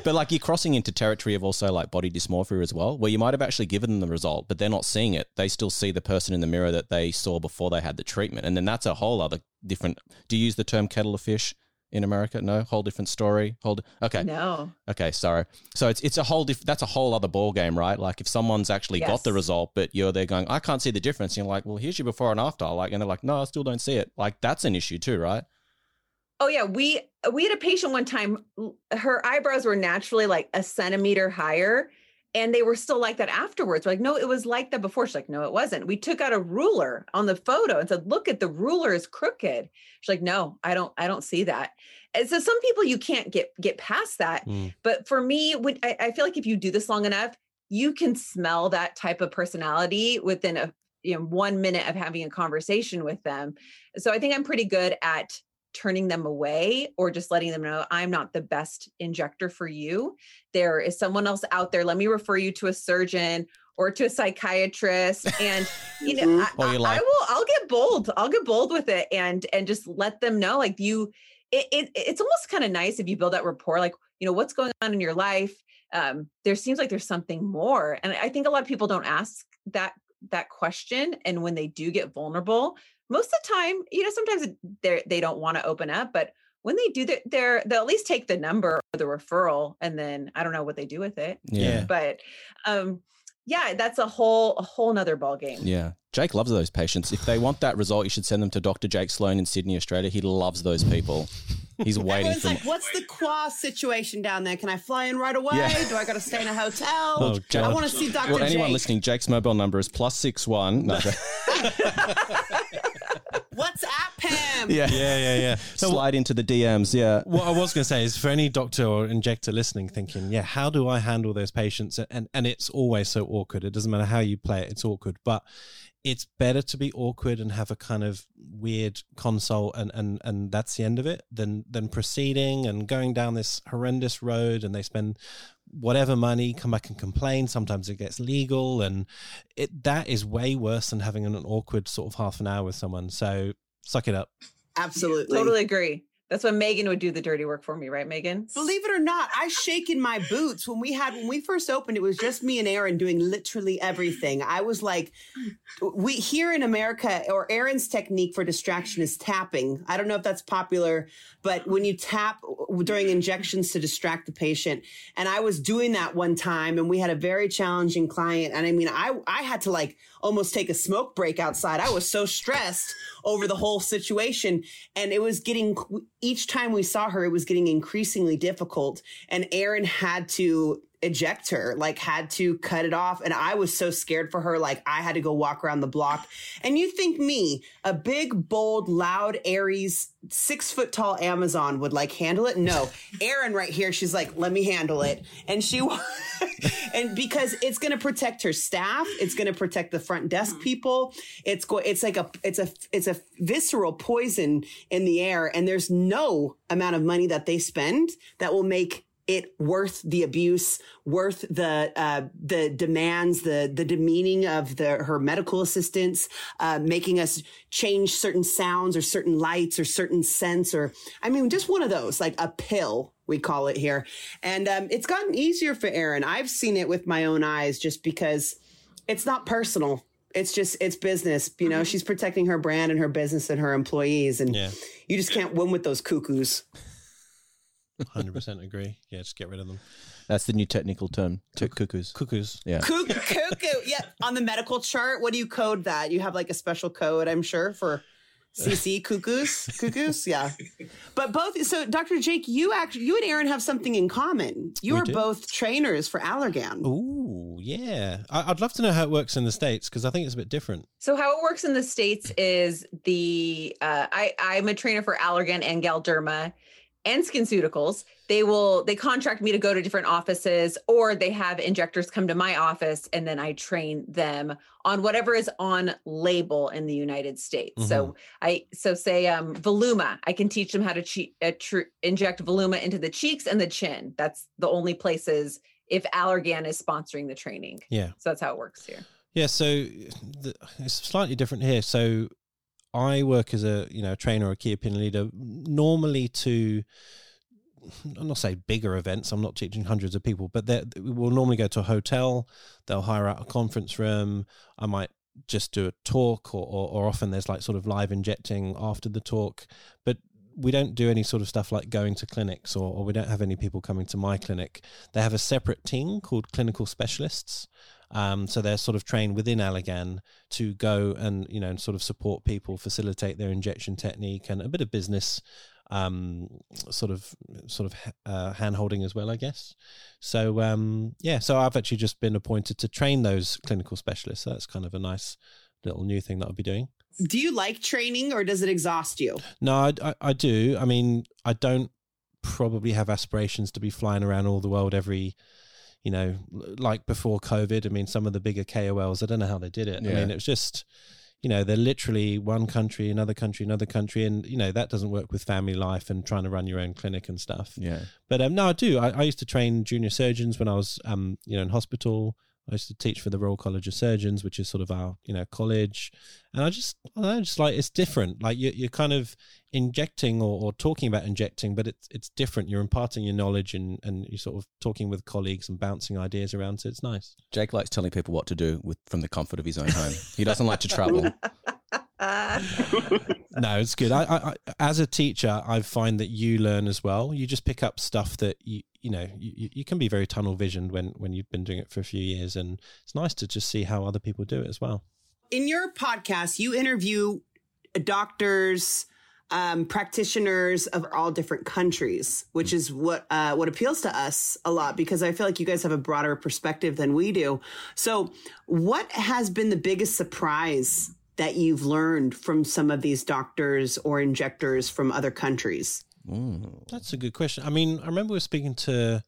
But like you're crossing into territory of also like body dysmorphia as well, where you might have actually given them the result, but they're not seeing it. They still see the person in the mirror that they saw before they had the treatment. And then that's a whole other different, do you use the term kettle of fish? In America, no, whole different story. Hold, okay, no, okay, sorry. So it's it's a whole diff, that's a whole other ball game, right? Like if someone's actually yes. got the result, but you're there going, I can't see the difference. And you're like, well, here's your before and after, like, and they're like, no, I still don't see it. Like that's an issue too, right? Oh yeah, we we had a patient one time. Her eyebrows were naturally like a centimeter higher, and they were still like that afterwards. We're like, no, it was like that before. She's like, no, it wasn't. We took out a ruler on the photo and said, look at the ruler is crooked. She's like, no, I don't, I don't see that. And so some people you can't get, get past that. Mm. But for me, when I, I feel like if you do this long enough, you can smell that type of personality within a you know, one minute of having a conversation with them. So I think I'm pretty good at turning them away or just letting them know I'm not the best injector for you. There is someone else out there. Let me refer you to a surgeon or to a psychiatrist. And, you know, I, I, like- I will, I'll get bold. I'll get bold with it and, and just let them know, like you, it, it it's almost kind of nice if you build that rapport, like, you know, what's going on in your life. Um, there seems like there's something more. And I think a lot of people don't ask that, that question. And when they do get vulnerable, most of the time, you know, sometimes they they don't want to open up, but when they do, they're, they'll at least take the number or the referral, and then I don't know what they do with it. Yeah. But, um, yeah, that's a whole a whole nother ball game. Yeah, Jake loves those patients. If they want that result, you should send them to Doctor Jake Sloan in Sydney, Australia. He loves those people. He's waiting. Everyone's for like, what's the Qua situation down there? Can I fly in right away? Yeah. Do I got to stay in a hotel? Oh, God. I want to see Doctor Well, Jake. Anyone listening, Jake's mobile number is plus six one. No, WhatsApp him. Yeah, yeah, yeah, yeah. So slide into the D Ms, yeah. What I was going to say is for any doctor or injector listening thinking, yeah, how do I handle those patients? And and it's always so awkward. It doesn't matter how you play it, it's awkward. But it's better to be awkward and have a kind of weird consult and and, and that's the end of it than, than proceeding and going down this horrendous road and they spend whatever money, come back and complain. Sometimes it gets legal and it that is way worse than having an awkward sort of half an hour with someone. So suck it up. Absolutely. Totally agree. That's when Megan would do the dirty work for me, right, Megan? Believe it or not, I shake in my boots. When we had, when we first opened, it was just me and Erin doing literally everything. I was like, we here in America, or Erin's technique for distraction is tapping. I don't know if that's popular, but when you tap during injections to distract the patient, and I was doing that one time, and we had a very challenging client. And I mean, I, I had to like almost take a smoke break outside. I was so stressed over the whole situation, and it was getting... each time we saw her, it was getting increasingly difficult, and Erin had to eject her, like had to cut it off. And I was so scared for her. Like I had to go walk around the block. And you think me, a big, bold, loud Aries, six foot tall Amazon would like handle it? No, Erin right here. She's like, let me handle it. And she, and because it's going to protect her staff. It's going to protect the front desk people. It's go, it's like a, it's a, it's a visceral poison in the air. And there's no amount of money that they spend that will make it worth the abuse, worth the uh, the demands, the the demeaning of the her medical assistants, uh, making us change certain sounds or certain lights or certain scents, or I mean, just one of those, like a pill, we call it here. And um, it's gotten easier for Erin. I've seen it with my own eyes, just because it's not personal. It's just, it's business, you know, mm-hmm. She's protecting her brand and her business and her employees, and yeah. You just can't win with those cuckoos. one hundred percent agree. Yeah, just get rid of them. That's the new technical term. T- cuckoos. Cuckoos. Yeah. Cuck- cuckoo. Yeah. On the medical chart, what do you code that? You have like a special code, I'm sure, for C C cuckoos. Cuckoos. Yeah. But both. So, Doctor Jake, you actually, you and Erin have something in common. You we are do. both trainers for Allergan. Ooh, yeah. I- I'd love to know how it works in the States, because I think it's a bit different. So, how it works in the States is the uh, I I'm a trainer for Allergan and Galderma and SkinCeuticals. They will, they contract me to go to different offices, or they have injectors come to my office, and then I train them on whatever is on label in the United States. Mm-hmm. So I, so say um, Voluma, I can teach them how to che- uh, tr- inject Voluma into the cheeks and the chin. That's the only places if Allergan is sponsoring the training. Yeah. So that's how it works here. Yeah. So the, it's slightly different here. So I work as a, you know, trainer or key opinion leader, normally to, I'm not saying bigger events, I'm not teaching hundreds of people, but we'll normally go to a hotel, they'll hire out a conference room, I might just do a talk, or, or, or often there's like sort of live injecting after the talk, but we don't do any sort of stuff like going to clinics, or, or we don't have any people coming to my clinic. They have a separate team called clinical specialists. Um, so they're sort of trained within Allergan to go and, you know, and sort of support people, facilitate their injection technique, and a bit of business, um, sort of, sort of, uh, hand holding as well, I guess. So, um, yeah, so I've actually just been appointed to train those clinical specialists. So that's kind of a nice little new thing that I'll be doing. Do you like training, or does it exhaust you? No, I, I, I do. I mean, I don't probably have aspirations to be flying around all the world every, you know, like before COVID. I mean, some of the bigger K O Ls, I don't know how they did it. Yeah. I mean, it was just, you know, they're literally one country, another country, another country. And, you know, that doesn't work with family life and trying to run your own clinic and stuff. Yeah. But um, no, I do. I, I used to train junior surgeons when I was, um, you know, in hospital. I used to teach for the Royal College of Surgeons, which is sort of our, you know, college. And I just, I don't know, just like, it's different. Like you, you're kind of injecting or, or talking about injecting, but it's it's different. You're imparting your knowledge, and, and you're sort of talking with colleagues and bouncing ideas around. So it's nice. Jake likes telling people what to do with from the comfort of his own home. He doesn't like to travel. No, it's good. I, I, as a teacher, I find that you learn as well. You just pick up stuff that you, you know, you, you can be very tunnel visioned when, when you've been doing it for a few years, and it's nice to just see how other people do it as well. In your podcast, you interview doctors, um, practitioners of all different countries, which is what, uh, what appeals to us a lot, because I feel like you guys have a broader perspective than we do. So what has been the biggest surprise that you've learned from some of these doctors or injectors from other countries? Mm, that's a good question. I mean, I remember we were speaking to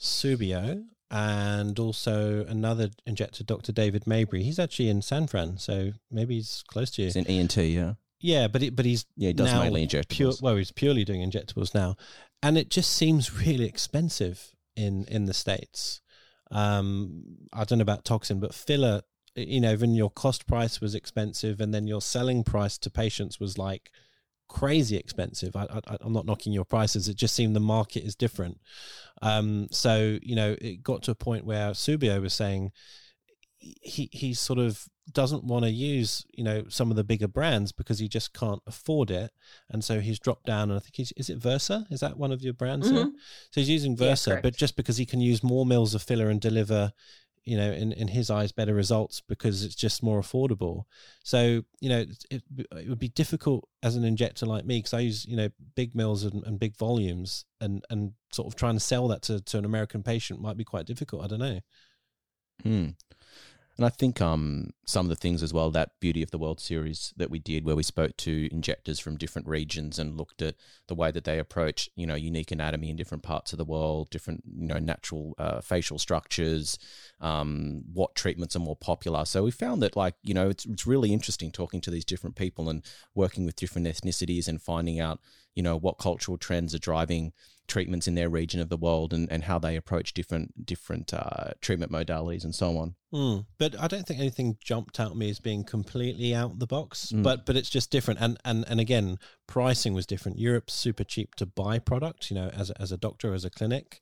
Subio and also another injector, Doctor David Mabry. He's actually in San Fran, so maybe he's close to you. He's in E N T, yeah. Yeah, but it, but he's yeah, he does now mainly injectables. Pure, well, he's purely doing injectables now. And it just seems really expensive in, in the States. Um, I don't know about toxin, but filler, you know, even your cost price was expensive, and then your selling price to patients was like crazy expensive. I, I, I'm not knocking your prices. It just seemed the market is different. Um, so, you know, it got to a point where Subio was saying he, he sort of doesn't want to use, you know, some of the bigger brands because he just can't afford it. And so he's dropped down, and I think he's, is it Versa? Is that one of your brands? Mm-hmm. So he's using Versa, yeah, but just because he can use more mils of filler and deliver, you know, in, in his eyes, better results because it's just more affordable. So, you know, it, it would be difficult as an injector like me, because I use, you know, big mills and, and big volumes, and, and sort of trying to sell that to, to an American patient might be quite difficult. I don't know. Hmm. And I think um, some of the things as well, that Beauty of the World series that we did, where we spoke to injectors from different regions and looked at the way that they approach, you know, unique anatomy in different parts of the world, different, you know, natural uh, facial structures, um, what treatments are more popular. So we found that, like, you know, it's, it's really interesting talking to these different people and working with different ethnicities and finding out, you know, what cultural trends are driving treatments in their region of the world, and, and how they approach different different uh, treatment modalities and so on. Mm. But I don't think anything jumped out at me as being completely out of the box, mm. but but it's just different. And, and and again, pricing was different. Europe's super cheap to buy product, you know, as a, as a doctor, as a clinic.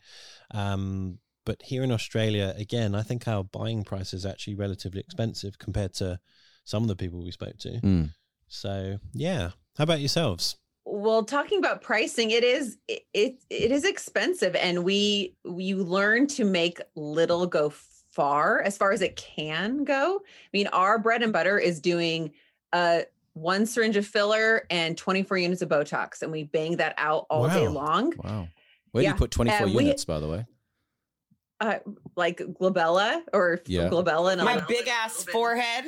Um, but here in Australia, again, I think our buying price is actually relatively expensive compared to some of the people we spoke to. Mm. So, yeah. How about yourselves? Well, talking about pricing, it is it, it it is expensive, and we you learn to make little go far as far as it can go. I mean, our bread and butter is doing uh one syringe of filler and twenty-four units of Botox, and we bang that out all wow. day long. Wow, where yeah. do you put twenty-four uh, units, we, by the way? Uh, like glabella or yeah. glabella, and my all big all ass forehead.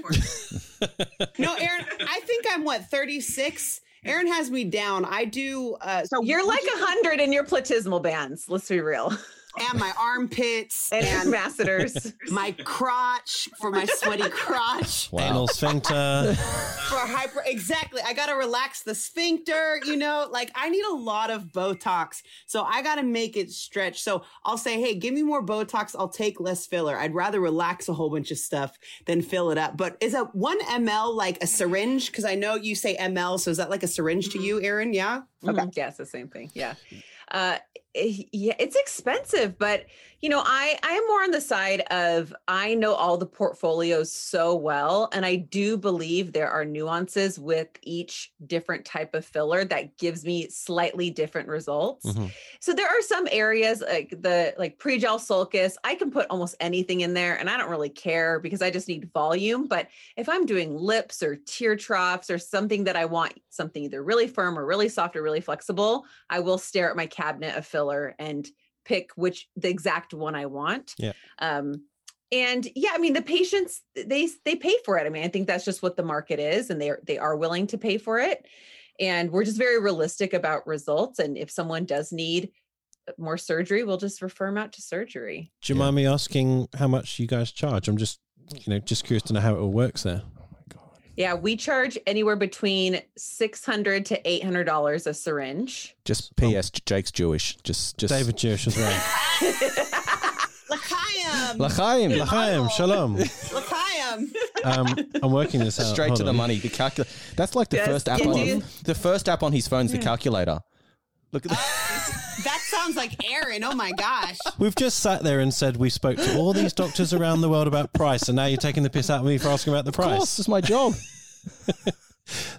No, Aaron, I think I'm what thirty-six. Aaron has me down. I do. Uh, so you're like a hundred in your platysmal bands. Let's be real. And my armpits and, and ambassadors, my crotch for my sweaty crotch, wow. anal sphincter for hyper. Exactly. I got to relax the sphincter, you know, like I need a lot of Botox, so I got to make it stretch. So I'll say, hey, give me more Botox. I'll take less filler. I'd rather relax a whole bunch of stuff than fill it up. But is a one M L like a syringe? Cause I know you say M L. So is that like a syringe mm-hmm. to you, Aaron? Yeah. Okay. Mm-hmm. Yeah. It's the same thing. Yeah. Uh, yeah, it's expensive, but you know, I, I am more on the side of, I know all the portfolios so well. And I do believe there are nuances with each different type of filler that gives me slightly different results. Mm-hmm. So there are some areas like the, like pre-gel sulcus, I can put almost anything in there and I don't really care because I just need volume. But if I'm doing lips or tear troughs or something that I want something either really firm or really soft or really flexible, I will stare at my cabinet of filler and pick which the exact one I want. Yeah. Um, and yeah, I mean, the patients, they, they pay for it. I mean, I think that's just what the market is, and they are, they are willing to pay for it. And we're just very realistic about results. And if someone does need more surgery, we'll just refer them out to surgery. Do you yeah. mind me asking how much you guys charge? I'm just, you know, just curious to know how it all works there. Yeah, we charge anywhere between six hundred dollars to eight hundred dollars a syringe. Just P S. Oh. Jake's Jewish. Just, just David Jewish as well. L'chaim. L'chaim. L'chaim. Shalom. L'chaim. Um, I'm working this out. Straight Hold to on. The money. The calculator. That's like the yes, first app on the first app on his phone's yeah. the calculator. Look at that. Uh, that sounds like Aaron. Oh, my gosh. We've just sat there and said we spoke to all these doctors around the world about price, and now you're taking the piss out of me for asking about the price. Of course, it's my job.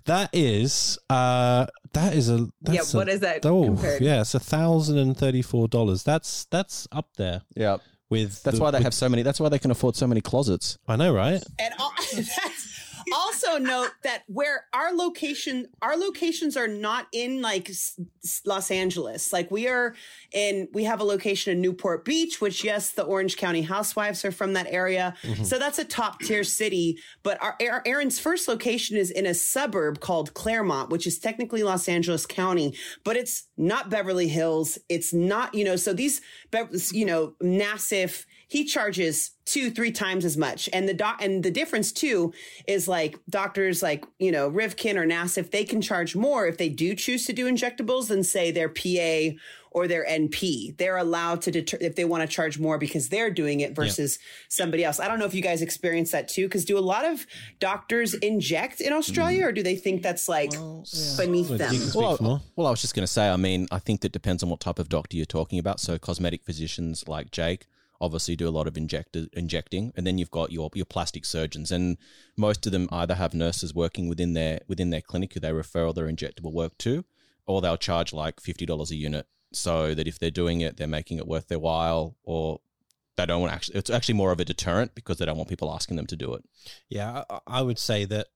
That is, uh, that is a... That's yeah, what a, is that oh, compared? Yeah, it's one thousand thirty-four dollars. That's that's up there. Yeah. With that's the, why they with, have so many. That's why they can afford so many closets. I know, right? And all, that's... Also note that where our location, our locations are not in like Los Angeles. Like we are in, we have a location in Newport Beach, which yes, the Orange County Housewives are from that area. Mm-hmm. So that's a top tier city. But our, our Aaron's first location is in a suburb called Claremont, which is technically Los Angeles County, but it's not Beverly Hills. It's not, you know, so these, you know, Nassif, he charges two, three times as much. And the doc, and the difference too is like doctors like, you know, Rivkin or Nassif, they can charge more if they do choose to do injectables than say their P A or their N P. They're allowed to deter if they want to charge more because they're doing it versus yeah. somebody else. I don't know if you guys experience that too, because do a lot of doctors inject in Australia mm. or do they think that's like well, yeah. beneath well, them? Well, well, I was just going to say, I mean, I think that depends on what type of doctor you're talking about. So cosmetic physicians like Jake, obviously do a lot of injector, injecting, and then you've got your your plastic surgeons, and most of them either have nurses working within their within their clinic who they refer all their injectable work to, or they'll charge like fifty dollars a unit so that if they're doing it, they're making it worth their while, or they don't want to actually, it's actually more of a deterrent because they don't want people asking them to do it. Yeah. I, I would say that,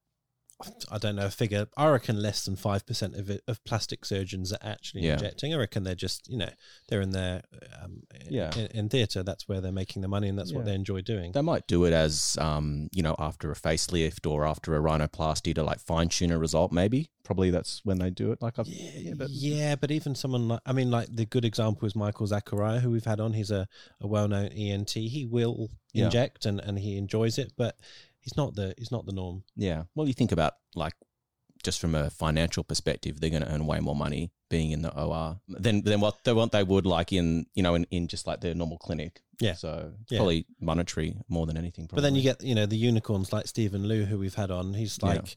I don't know a figure, I reckon less than five percent of it, of plastic surgeons are actually yeah. injecting. I reckon they're just, you know, they're in their, um, yeah. in, in theatre, that's where they're making the money and that's yeah. what they enjoy doing. They might do it as, um, you know, after a facelift or after a rhinoplasty to like fine tune a result maybe. Probably that's when they do it. Like, I've, yeah, yeah, but yeah, but even someone like, I mean, like the good example is Michael Zachariah, who we've had on. He's a, a well-known E N T. He will yeah. inject and, and he enjoys it, but it's not the it's not the norm. Yeah. Well, you think about like just from a financial perspective, they're going to earn way more money being in the O R than than what they want they would like in you know in, in just like their normal clinic. Yeah. So it's yeah. probably monetary more than anything. Probably. But then you get you know the unicorns like Stephen Liu, who we've had on. He's like. Yeah.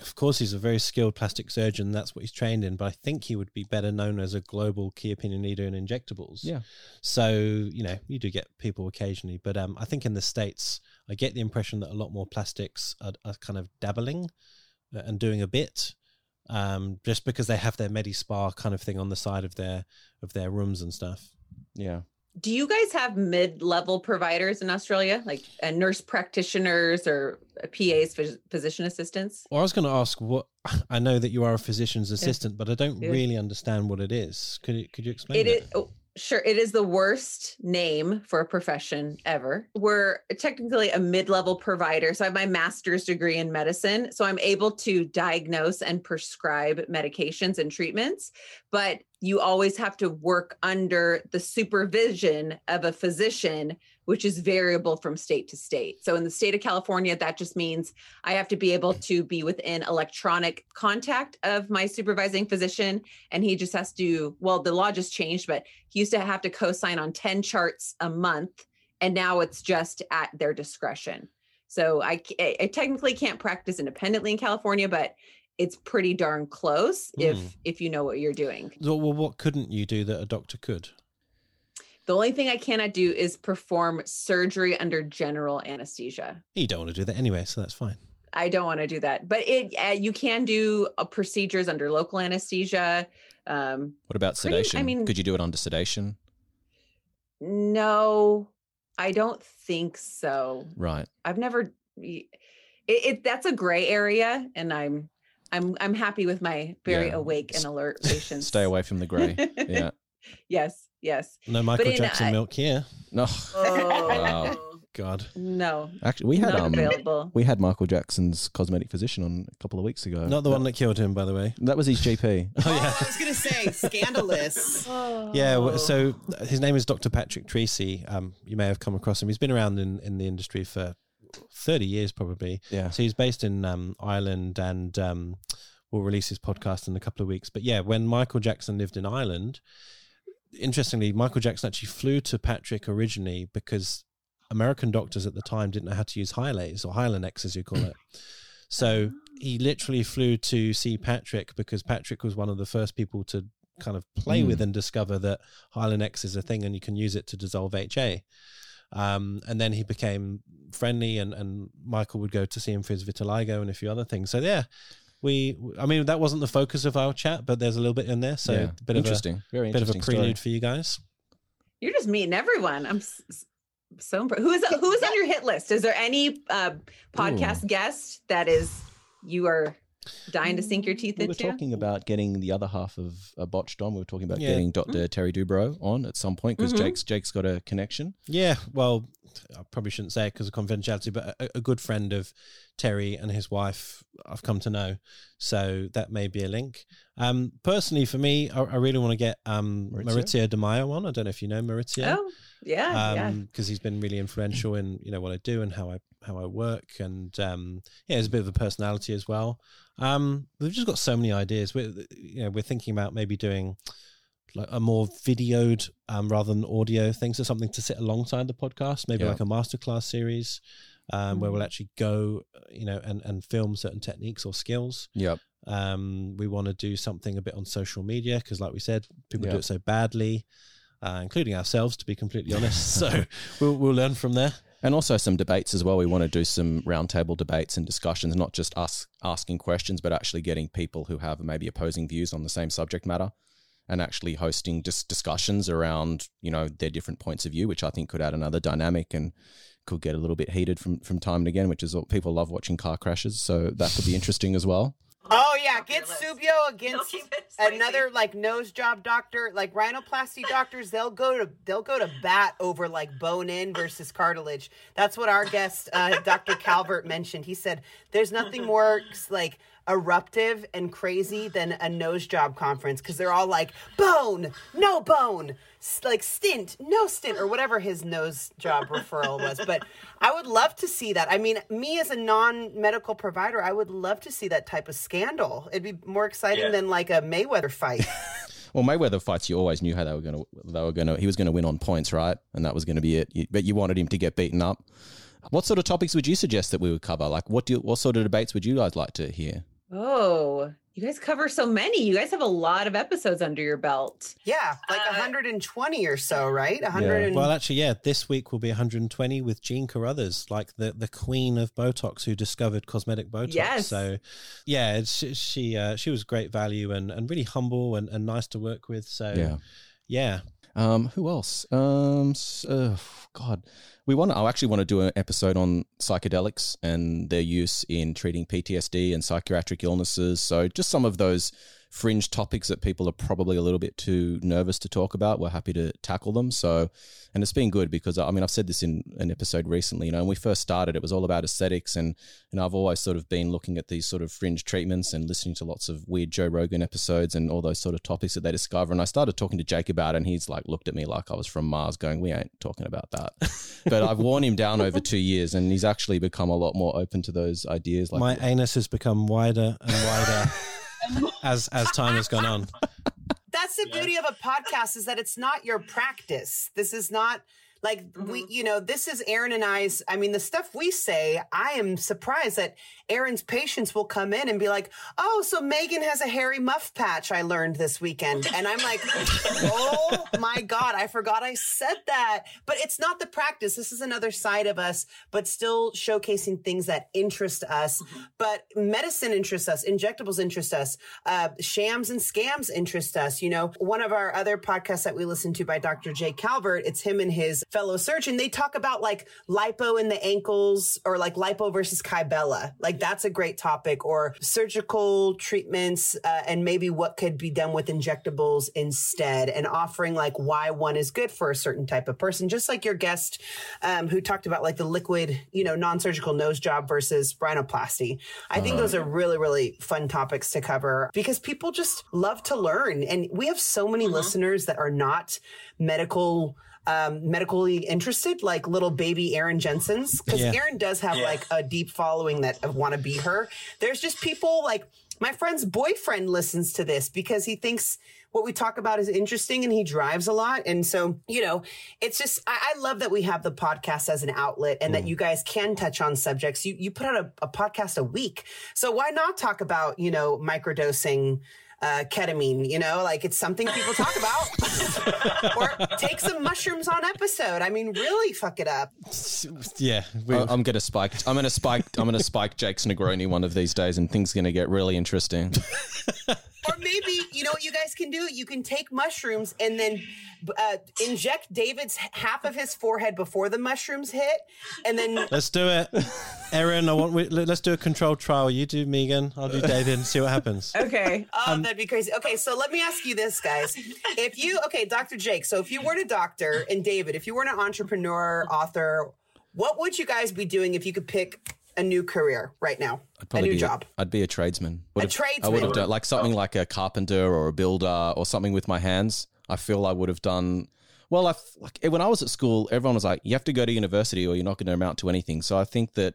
Of course, he's a very skilled plastic surgeon. That's what he's trained in. But I think he would be better known as a global key opinion leader in injectables. Yeah. So, you know, you do get people occasionally. But um, I think in the States, I get the impression that a lot more plastics are, are kind of dabbling and doing a bit um, just because they have their MediSpa kind of thing on the side of their of their rooms and stuff. Yeah. Do you guys have mid-level providers in Australia, like uh, nurse practitioners or P As, phys- physician assistants? Well, I was going to ask what – I know that you are a physician's assistant, yeah. but I don't yeah. really understand what it is. Could you, could you explain it that? Is, oh, sure. It is the worst name for a profession ever. We're technically a mid-level provider. So I have my master's degree in medicine. So I'm able to diagnose and prescribe medications and treatments, but – you always have to work under the supervision of a physician, which is variable from state to state. So in the state of California, that just means I have to be able to be within electronic contact of my supervising physician. And he just has to, well, the law just changed, but he used to have to co-sign on ten charts a month. And now it's just at their discretion. So I, I technically can't practice independently in California, but it's pretty darn close if mm. if you know what you're doing. So, well, what couldn't you do that a doctor could? The only thing I cannot do is perform surgery under general anesthesia. You don't want to do that anyway, so that's fine. I don't want to do that. But it uh, you can do uh, procedures under local anesthesia. Um, what about sedation? Pretty, I mean, could you do it under sedation? No, I don't think so. Right. I've never... It, it that's a gray area, and I'm... I'm I'm happy with my very yeah. awake and alert patients. Stay away from the gray. Yeah. yes. Yes. No Michael in, Jackson I, milk here. No. Oh, wow. God. No. Actually, we had um, available. we had Michael Jackson's cosmetic physician on a couple of weeks ago. Not the that, one that killed him, by the way. That was his G P. oh, yeah. oh, I was going to say scandalous. oh. Yeah. So his name is Doctor Patrick Treacy. Um, you may have come across him. He's been around in, in the industry for thirty years probably. Yeah. So he's based in um, Ireland and um, we'll release his podcast in a couple of weeks. But yeah, when Michael Jackson lived in Ireland, interestingly, Michael Jackson actually flew to Patrick originally because American doctors at the time didn't know how to use Hyalinex or Hyalinex as you call it. So he literally flew to see Patrick because Patrick was one of the first people to kind of play mm. with and discover that Hyalinex is a thing and you can use it to dissolve H A. Um, and then he became friendly and, and Michael would go to see him for his vitiligo and a few other things. So yeah, we, I mean, that wasn't the focus of our chat, but there's a little bit in there. So yeah. a bit interesting. of a, Very interesting bit of a prelude story. For you guys. You're just meeting everyone. I'm so impressed. Who is, who is on your hit list? Is there any uh, podcast Ooh. guest that is, you are dying to sink your teeth we into? We were talking about getting the other half of uh, Botched on. We were talking about yeah. getting Doctor Mm-hmm. Terry Dubrow on at some point because mm-hmm. Jake's Jake's got a connection. Yeah, well, I probably shouldn't say it because of confidentiality, but a, a good friend of Terry and his wife I've come to know. So that may be a link. Um, personally, for me, I, I really want to get um, Maurizio De Maio on. I don't know if you know Maurizio. Oh, yeah, um, yeah. Because he's been really influential in you know what I do and how I how I work. And um, yeah, he's a bit of a personality as well. Um, we've just got so many ideas. We're, you know, we're thinking about maybe doing like a more videoed um, rather than audio thing. So something to sit alongside the podcast, maybe yeah. like a masterclass series um, mm-hmm. where we'll actually go, you know, and, and film certain techniques or skills. Yep. Um, we want to do something a bit on social media because like we said, people yep. do it so badly, uh, including ourselves, to be completely honest. So we'll, we'll learn from there. And also some debates as well. We want to do some roundtable debates and discussions, not just us asking questions, but actually getting people who have maybe opposing views on the same subject matter. and actually hosting just discussions around, you know, their different points of view, which I think could add another dynamic and could get a little bit heated from, from time and again, which is what people love watching car crashes. So that could be interesting as well. Oh, yeah. Get Subio against another like nose job doctor, like rhinoplasty doctors. They'll go to they'll go to bat over like bone in versus cartilage. That's what our guest, uh, Doctor Calvert, mentioned. He said there's nothing more like eruptive and crazy than a nose job conference because they're all like bone, no bone, like stint, no stint, or whatever his nose job referral was. But I would love to see that. I mean, me as a non-medical provider, I would love to see that type of scandal. It'd be more exciting yeah. than like a Mayweather fight. Well, Mayweather fights, you always knew how they were going to they were going to he was going to win on points, right? And that was going to be it. But you wanted him to get beaten up. What sort of topics would you suggest that we would cover? Like, what do what sort of debates would you guys like to hear? Oh, you guys cover so many. You guys have a lot of episodes under your belt. Yeah, like uh, one hundred twenty or so, right? one hundred. Yeah. Well, actually, yeah, this week will be one hundred twenty with Jean Carruthers, like the, the queen of Botox who discovered cosmetic Botox. Yes. So, yeah, it's, she uh, she was great value and, and really humble and, and nice to work with. So, yeah. yeah. Um, who else? Um, so, God, we want. To, I actually want to do an episode on psychedelics and their use in treating P T S D and psychiatric illnesses. So, just some of those fringe topics that people are probably a little bit too nervous to talk about. We're happy to tackle them. So, and it's been good because I mean I've said this in an episode recently. You know, when we first started, it was all about aesthetics, and and I've always sort of been looking at these sort of fringe treatments and listening to lots of weird Joe Rogan episodes and all those sort of topics that they discover. And I started talking to Jake about it, and he's like looked at me like I was from Mars, going, "We ain't talking about that." But I've worn him down over two years, and he's actually become a lot more open to those ideas. Like my anus has become wider and wider. As as time has gone on. That's the yeah. beauty of a podcast is that it's not your practice. This is not like mm-hmm. we, you know, this is Erin and I's. I mean, the stuff we say, I am surprised that Erin's patients will come in and be like, "Oh, so Megan has a hairy muff patch I learned this weekend." And I'm like, "Oh my God, I forgot I said that." But it's not the practice. This is another side of us, but still showcasing things that interest us. Mm-hmm. But medicine interests us, injectables interest us, uh, shams and scams interest us. You know, one of our other podcasts that we listen to by Doctor Jake Calvert, it's him and his fellow surgeon, they talk about like lipo in the ankles or like lipo versus Kybella. Like that's a great topic, or surgical treatments uh, and maybe what could be done with injectables instead, and offering like why one is good for a certain type of person. Just like your guest um, who talked about like the liquid, you know, non-surgical nose job versus rhinoplasty. I uh-huh. think those are really, really fun topics to cover because people just love to learn. And we have so many uh-huh. listeners that are not medical Um, medically interested, like little baby Erin Jensen's, because yeah. Erin does have yeah. like a deep following that want to be her. There's just people like my friend's boyfriend listens to this because he thinks what we talk about is interesting and he drives a lot. And so, you know, it's just, I, I love that we have the podcast as an outlet and mm. that you guys can touch on subjects. You, you put out a, a podcast a week. So why not talk about, you know, microdosing, Uh, ketamine, you know, like it's something people talk about. Or take some mushrooms on episode. I mean, really fuck it up. Yeah, we'll... I'm gonna spike. I'm gonna spike. I'm gonna spike Jake's Negroni one of these days, and things gonna get really interesting. Or maybe, you know what you guys can do? You can take mushrooms and then uh, inject David's half of his forehead before the mushrooms hit. And then let's do it. Erin, I want we, let's do a controlled trial. You do Megan, I'll do David and see what happens. Okay. Oh, um, that'd be crazy. Okay, so let me ask you this, guys. If you, okay, Doctor Jake, so if you weren't a doctor, and David, if you weren't an entrepreneur, author, what would you guys be doing if you could pick a new career right now? I'd probably a new be job. A, I'd be a tradesman. Would a have, tradesman. I would have done like something like a carpenter or a builder or something with my hands. I feel I would have done well. I like when I was at school, everyone was like, "You have to go to university, or you're not going to amount to anything." So I think that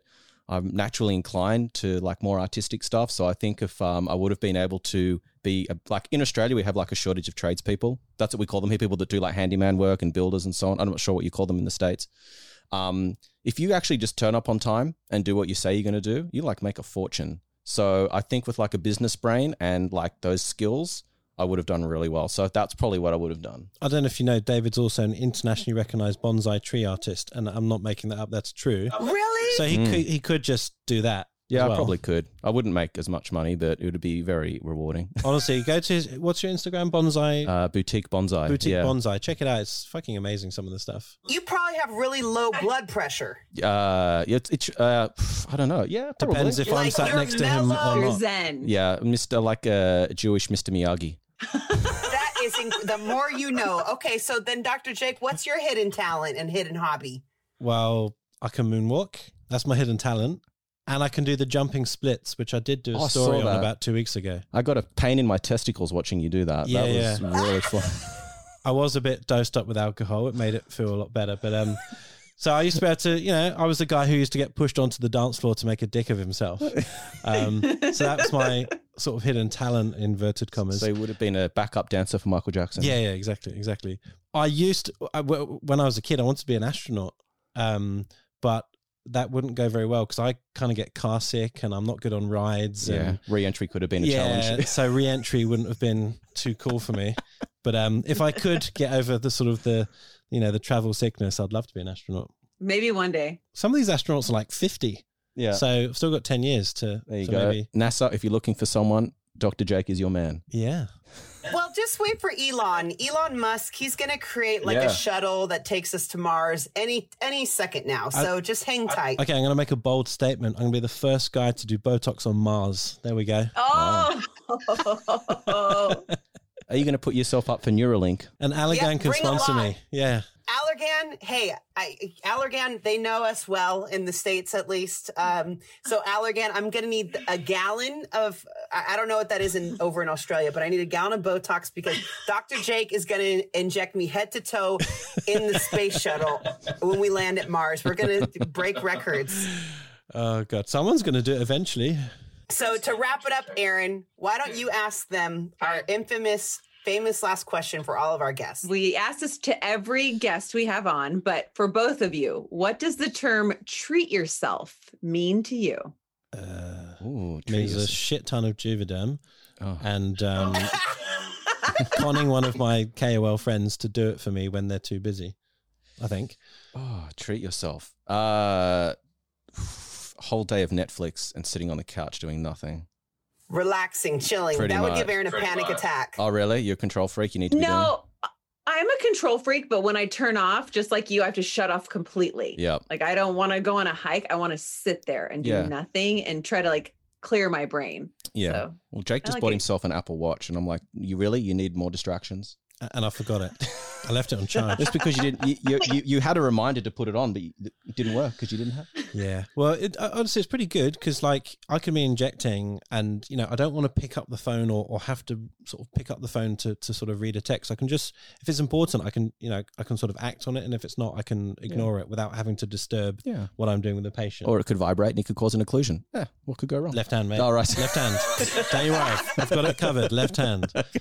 I'm naturally inclined to like more artistic stuff. So I think if um, I would have been able to be a, like in Australia, we have like a shortage of tradespeople. That's what we call them here. People that do like handyman work and builders and so on. I'm not sure what you call them in the States. Um, if you actually just turn up on time and do what you say you're going to do, you like make a fortune. So I think with like a business brain and like those skills, I would have done really well. So that's probably what I would have done. I don't know if you know, David's also an internationally recognized bonsai tree artist, and I'm not making that up. That's true. Really? So he mm. could, he could just do that. Yeah, well. I probably could. I wouldn't make as much money, but it would be very rewarding. Honestly, go to his, what's your Instagram? Bonsai? Uh, Boutique Bonsai. Boutique yeah. Bonsai. Check it out. It's fucking amazing, some of the stuff. You probably have really low blood pressure. Uh, it's, it's, uh, I don't know. Yeah, probably. Depends if like I'm sat next mellow. To him or not. Zen. Yeah, Mister like a uh, Jewish Mister Miyagi. That is, inc- the more you know. Okay, so then Doctor Jake, what's your hidden talent and hidden hobby? Well, I can moonwalk. That's my hidden talent. And I can do the jumping splits, which I did do a oh, story on about two weeks ago. I got a pain in my testicles watching you do that. Yeah, that was yeah. really fun. I was a bit dosed up with alcohol. It made it feel a lot better. But um, so I used to be able to, you know, I was the guy who used to get pushed onto the dance floor to make a dick of himself. Um, so that was my sort of hidden talent, inverted commas. So he would have been a backup dancer for Michael Jackson. Yeah, yeah, exactly, exactly. I used to, I, when I was a kid, I wanted to be an astronaut, um, but that wouldn't go very well because I kind of get car sick and I'm not good on rides. Yeah, and re-entry could have been a yeah, challenge. So re-entry wouldn't have been too cool for me. But um, if I could get over the sort of the, you know, the travel sickness, I'd love to be an astronaut. Maybe one day. Some of these astronauts are like fifty. Yeah. So I've still got ten years to. There you so go. Maybe. NASA, if you're looking for someone, Doctor Jake is your man. Yeah. Well, just wait for Elon. Elon Musk, he's going to create like yeah. a shuttle that takes us to Mars any any second now. So I, just hang tight. I, okay, I'm going to make a bold statement. I'm going to be the first guy to do Botox on Mars. There we go. Oh. Wow. Are you going to put yourself up for Neuralink? And Allergan yeah, can sponsor me. Yeah. Allergan, hey, I, Allergan, they know us well in the States at least. Um, so Allergan, I'm going to need a gallon of, I don't know what that is in over in Australia, but I need a gallon of Botox because Doctor Jake is going to inject me head to toe in the space shuttle when we land at Mars. We're going to break records. Oh, God. Someone's going to do it eventually. So to wrap it up, Erin, why don't you ask them our infamous Famous last question for all of our guests. We asked this to every guest we have on, but for both of you, what does the term treat yourself mean to you? Uh, Ooh, it means yourself. A shit ton of Juvederm oh. and um, conning one of my K O L friends to do it for me when they're too busy, I think. Oh, treat yourself. Uh, whole day of Netflix and sitting on the couch doing nothing. Relaxing, chilling. Pretty that much. Would give Erin a Pretty panic much. Attack. Oh, really? You're a control freak? You need to be No, doing... I'm a control freak, but when I turn off, just like you, I have to shut off completely. Yeah. Like, I don't want to go on a hike. I want to sit there and do yeah. nothing and try to, like, clear my brain. Yeah. So, well, Jake just like bought it. himself an Apple Watch, and I'm like, you really? You need more distractions? And I forgot it. I left it on charge. Just because you didn't, you, you, you, you had a reminder to put it on, but it didn't work because you didn't have it. Yeah. Well, it, honestly, it's pretty good because, like, I can be injecting and, you know, I don't want to pick up the phone or, or have to sort of pick up the phone to, to sort of read a text. I can just, if it's important, I can, you know, I can sort of act on it. And if it's not, I can ignore yeah. it without having to disturb yeah. what I'm doing with the patient. Or it could vibrate and it could cause an occlusion. Yeah. What could go wrong? Left hand, mate. All right. Left hand. Don't you worry. I've got it covered. Left hand. Okay.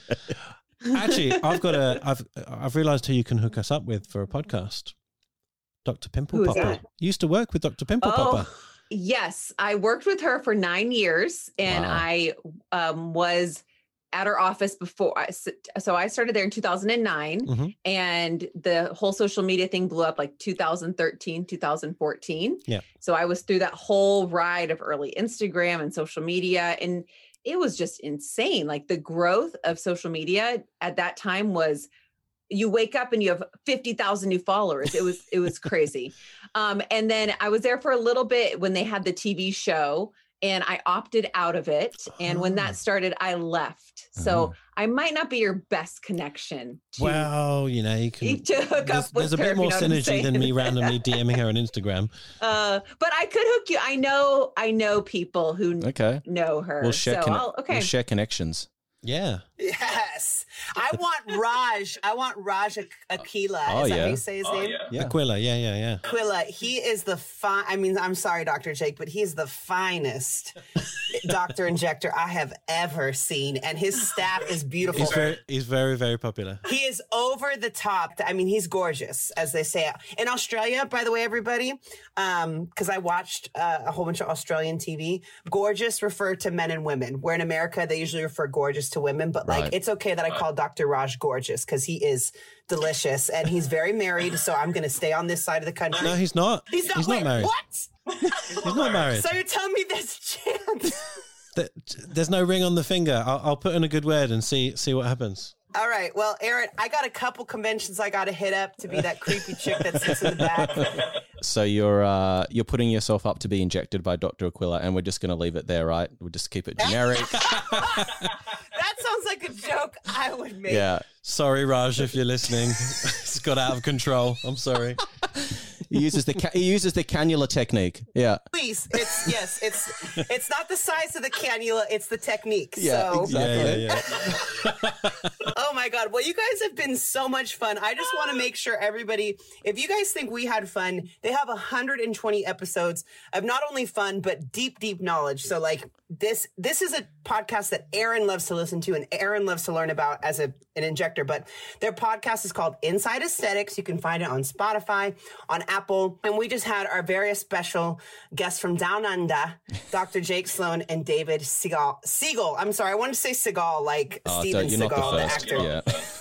Actually, I've got a. I've I've realised who you can hook us up with for a podcast. Doctor Pimple Popper. That? You used to work with Doctor Pimple oh, Popper. Yes, I worked with her for nine years, and wow. I um, was at her office before. I, so I started there in two thousand nine, mm-hmm. and the whole social media thing blew up like two thousand thirteen, two thousand fourteen. Yeah. So I was through that whole ride of early Instagram and social media and. It was just insane. Like the growth of social media at that time was you wake up and you have fifty thousand new followers. It was, it was crazy. Um, and then I was there for a little bit when they had the T V show and I opted out of it. And when that started, I left. So I might not be your best connection. To, well, you know, you can, to hook there's, up with there's a her, bit more you know synergy than me randomly DMing her on Instagram. Uh, but I could hook you. I know, I know people who okay. know her. We'll share, so conne- okay. we'll share connections. Yeah. Yes. I want Raj. I want Raj Ak- Aquila. Oh, is that yeah. how you say his oh, name? Yeah. Aquila. Yeah, yeah, yeah. Aquila. He is the fine. I mean, I'm sorry, Doctor Jake, but he's the finest doctor injector I have ever seen. And his staff is beautiful. He's very, he's very, very popular. He is over the top. I mean, he's gorgeous, as they say. In Australia, by the way, everybody, because um, I watched uh, a whole bunch of Australian T V, gorgeous refer to men and women, where in America, they usually refer gorgeous to to women, but like, right. it's okay that I right. call Doctor Raj gorgeous because he is delicious and he's very married. So I'm going to stay on this side of the country. No, he's not. He's not, he's wait, not married. What? He's not married. So you're telling me there's a chance? There's no ring on the finger. I'll, I'll put in a good word and see see what happens. All right. Well, Aaron, I got a couple conventions I got to hit up to be that creepy chick that sits in the back. So you're uh, you're putting yourself up to be injected by Doctor Aquila, and we're just going to leave it there, right? We'll just keep it generic. That sounds like a joke I would make. Yeah. Sorry, Raj, if you're listening. It's got out of control. I'm sorry. He uses the ca- he uses the cannula technique. Yeah. Please, it's yes, it's it's not the size of the cannula, it's the technique. Yeah, so. Exactly. Yeah, yeah, yeah. Oh my God! Well, you guys have been so much fun. I just want to make sure everybody, if you guys think we had fun, they have one hundred twenty episodes of not only fun but deep, deep knowledge. So like this, this is a podcast that Aaron loves to listen to and Aaron loves to learn about as a an injector. But their podcast is called Inside Aesthetics. You can find it on Spotify, on Apple. Apple, and we just had our very special guests from Down Under, Doctor Jake Sloan and David Siegel. Siegel, I'm sorry, I wanted to say Seagal, like oh, Steven Seagal, the, the actor. Yeah.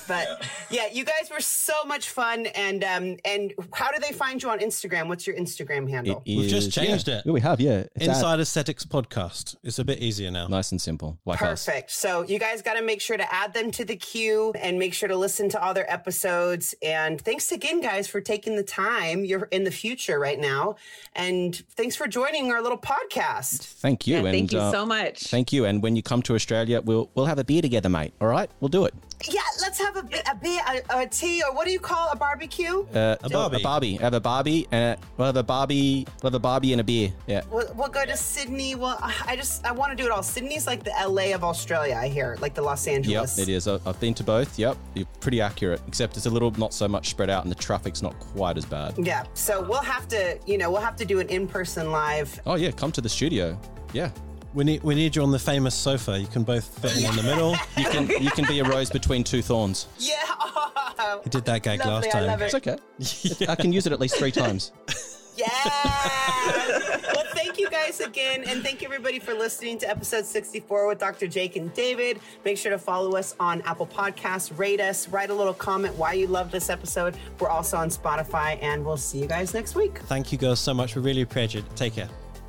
But yeah, you guys were so much fun. And um, and how do they find you on Instagram? What's your Instagram handle? Is, We've just changed yeah. it. We have, yeah. It's Inside at, Aesthetics Podcast. It's a bit easier now. Nice and simple. Like Perfect. Us. So you guys got to make sure to add them to the queue and make sure to listen to all their episodes. And thanks again, guys, for taking the time. You're in the future right now. And thanks for joining our little podcast. Thank you. Yeah, and thank you uh, so much. Thank you. And when you come to Australia, we'll we'll have a beer together, mate. All right? We'll do it. Yeah, let's have a, a beer, a, a tea, or what do you call a barbecue? Uh, a barbie. A barbie. Have a barbie. And a, we'll have a barbie. We'll have a barbie and a beer. Yeah. We'll, we'll go to Sydney. Well, I just, I want to do it all. Sydney's like the L A of Australia, I hear, like the Los Angeles. Yep, it is. I've been to both. Yep. You're pretty accurate, except it's a little, not so much spread out and the traffic's not quite as bad. Yeah. So we'll have to, you know, we'll have to do an in-person live. Oh yeah, come to the studio. Yeah. We need we need you on the famous sofa. You can both fit in yeah. in the middle. You can you can be a rose between two thorns. Yeah. Oh, I did that gag lovely, last time. I love it. It's okay. Yeah. I can use it at least three times. Yeah. Well, thank you guys again. And thank you everybody for listening to episode sixty-four with Doctor Jake and David. Make sure to follow us on Apple Podcasts, rate us, write a little comment why you love this episode. We're also on Spotify and we'll see you guys next week. Thank you girls so much. We really appreciate it. Take care.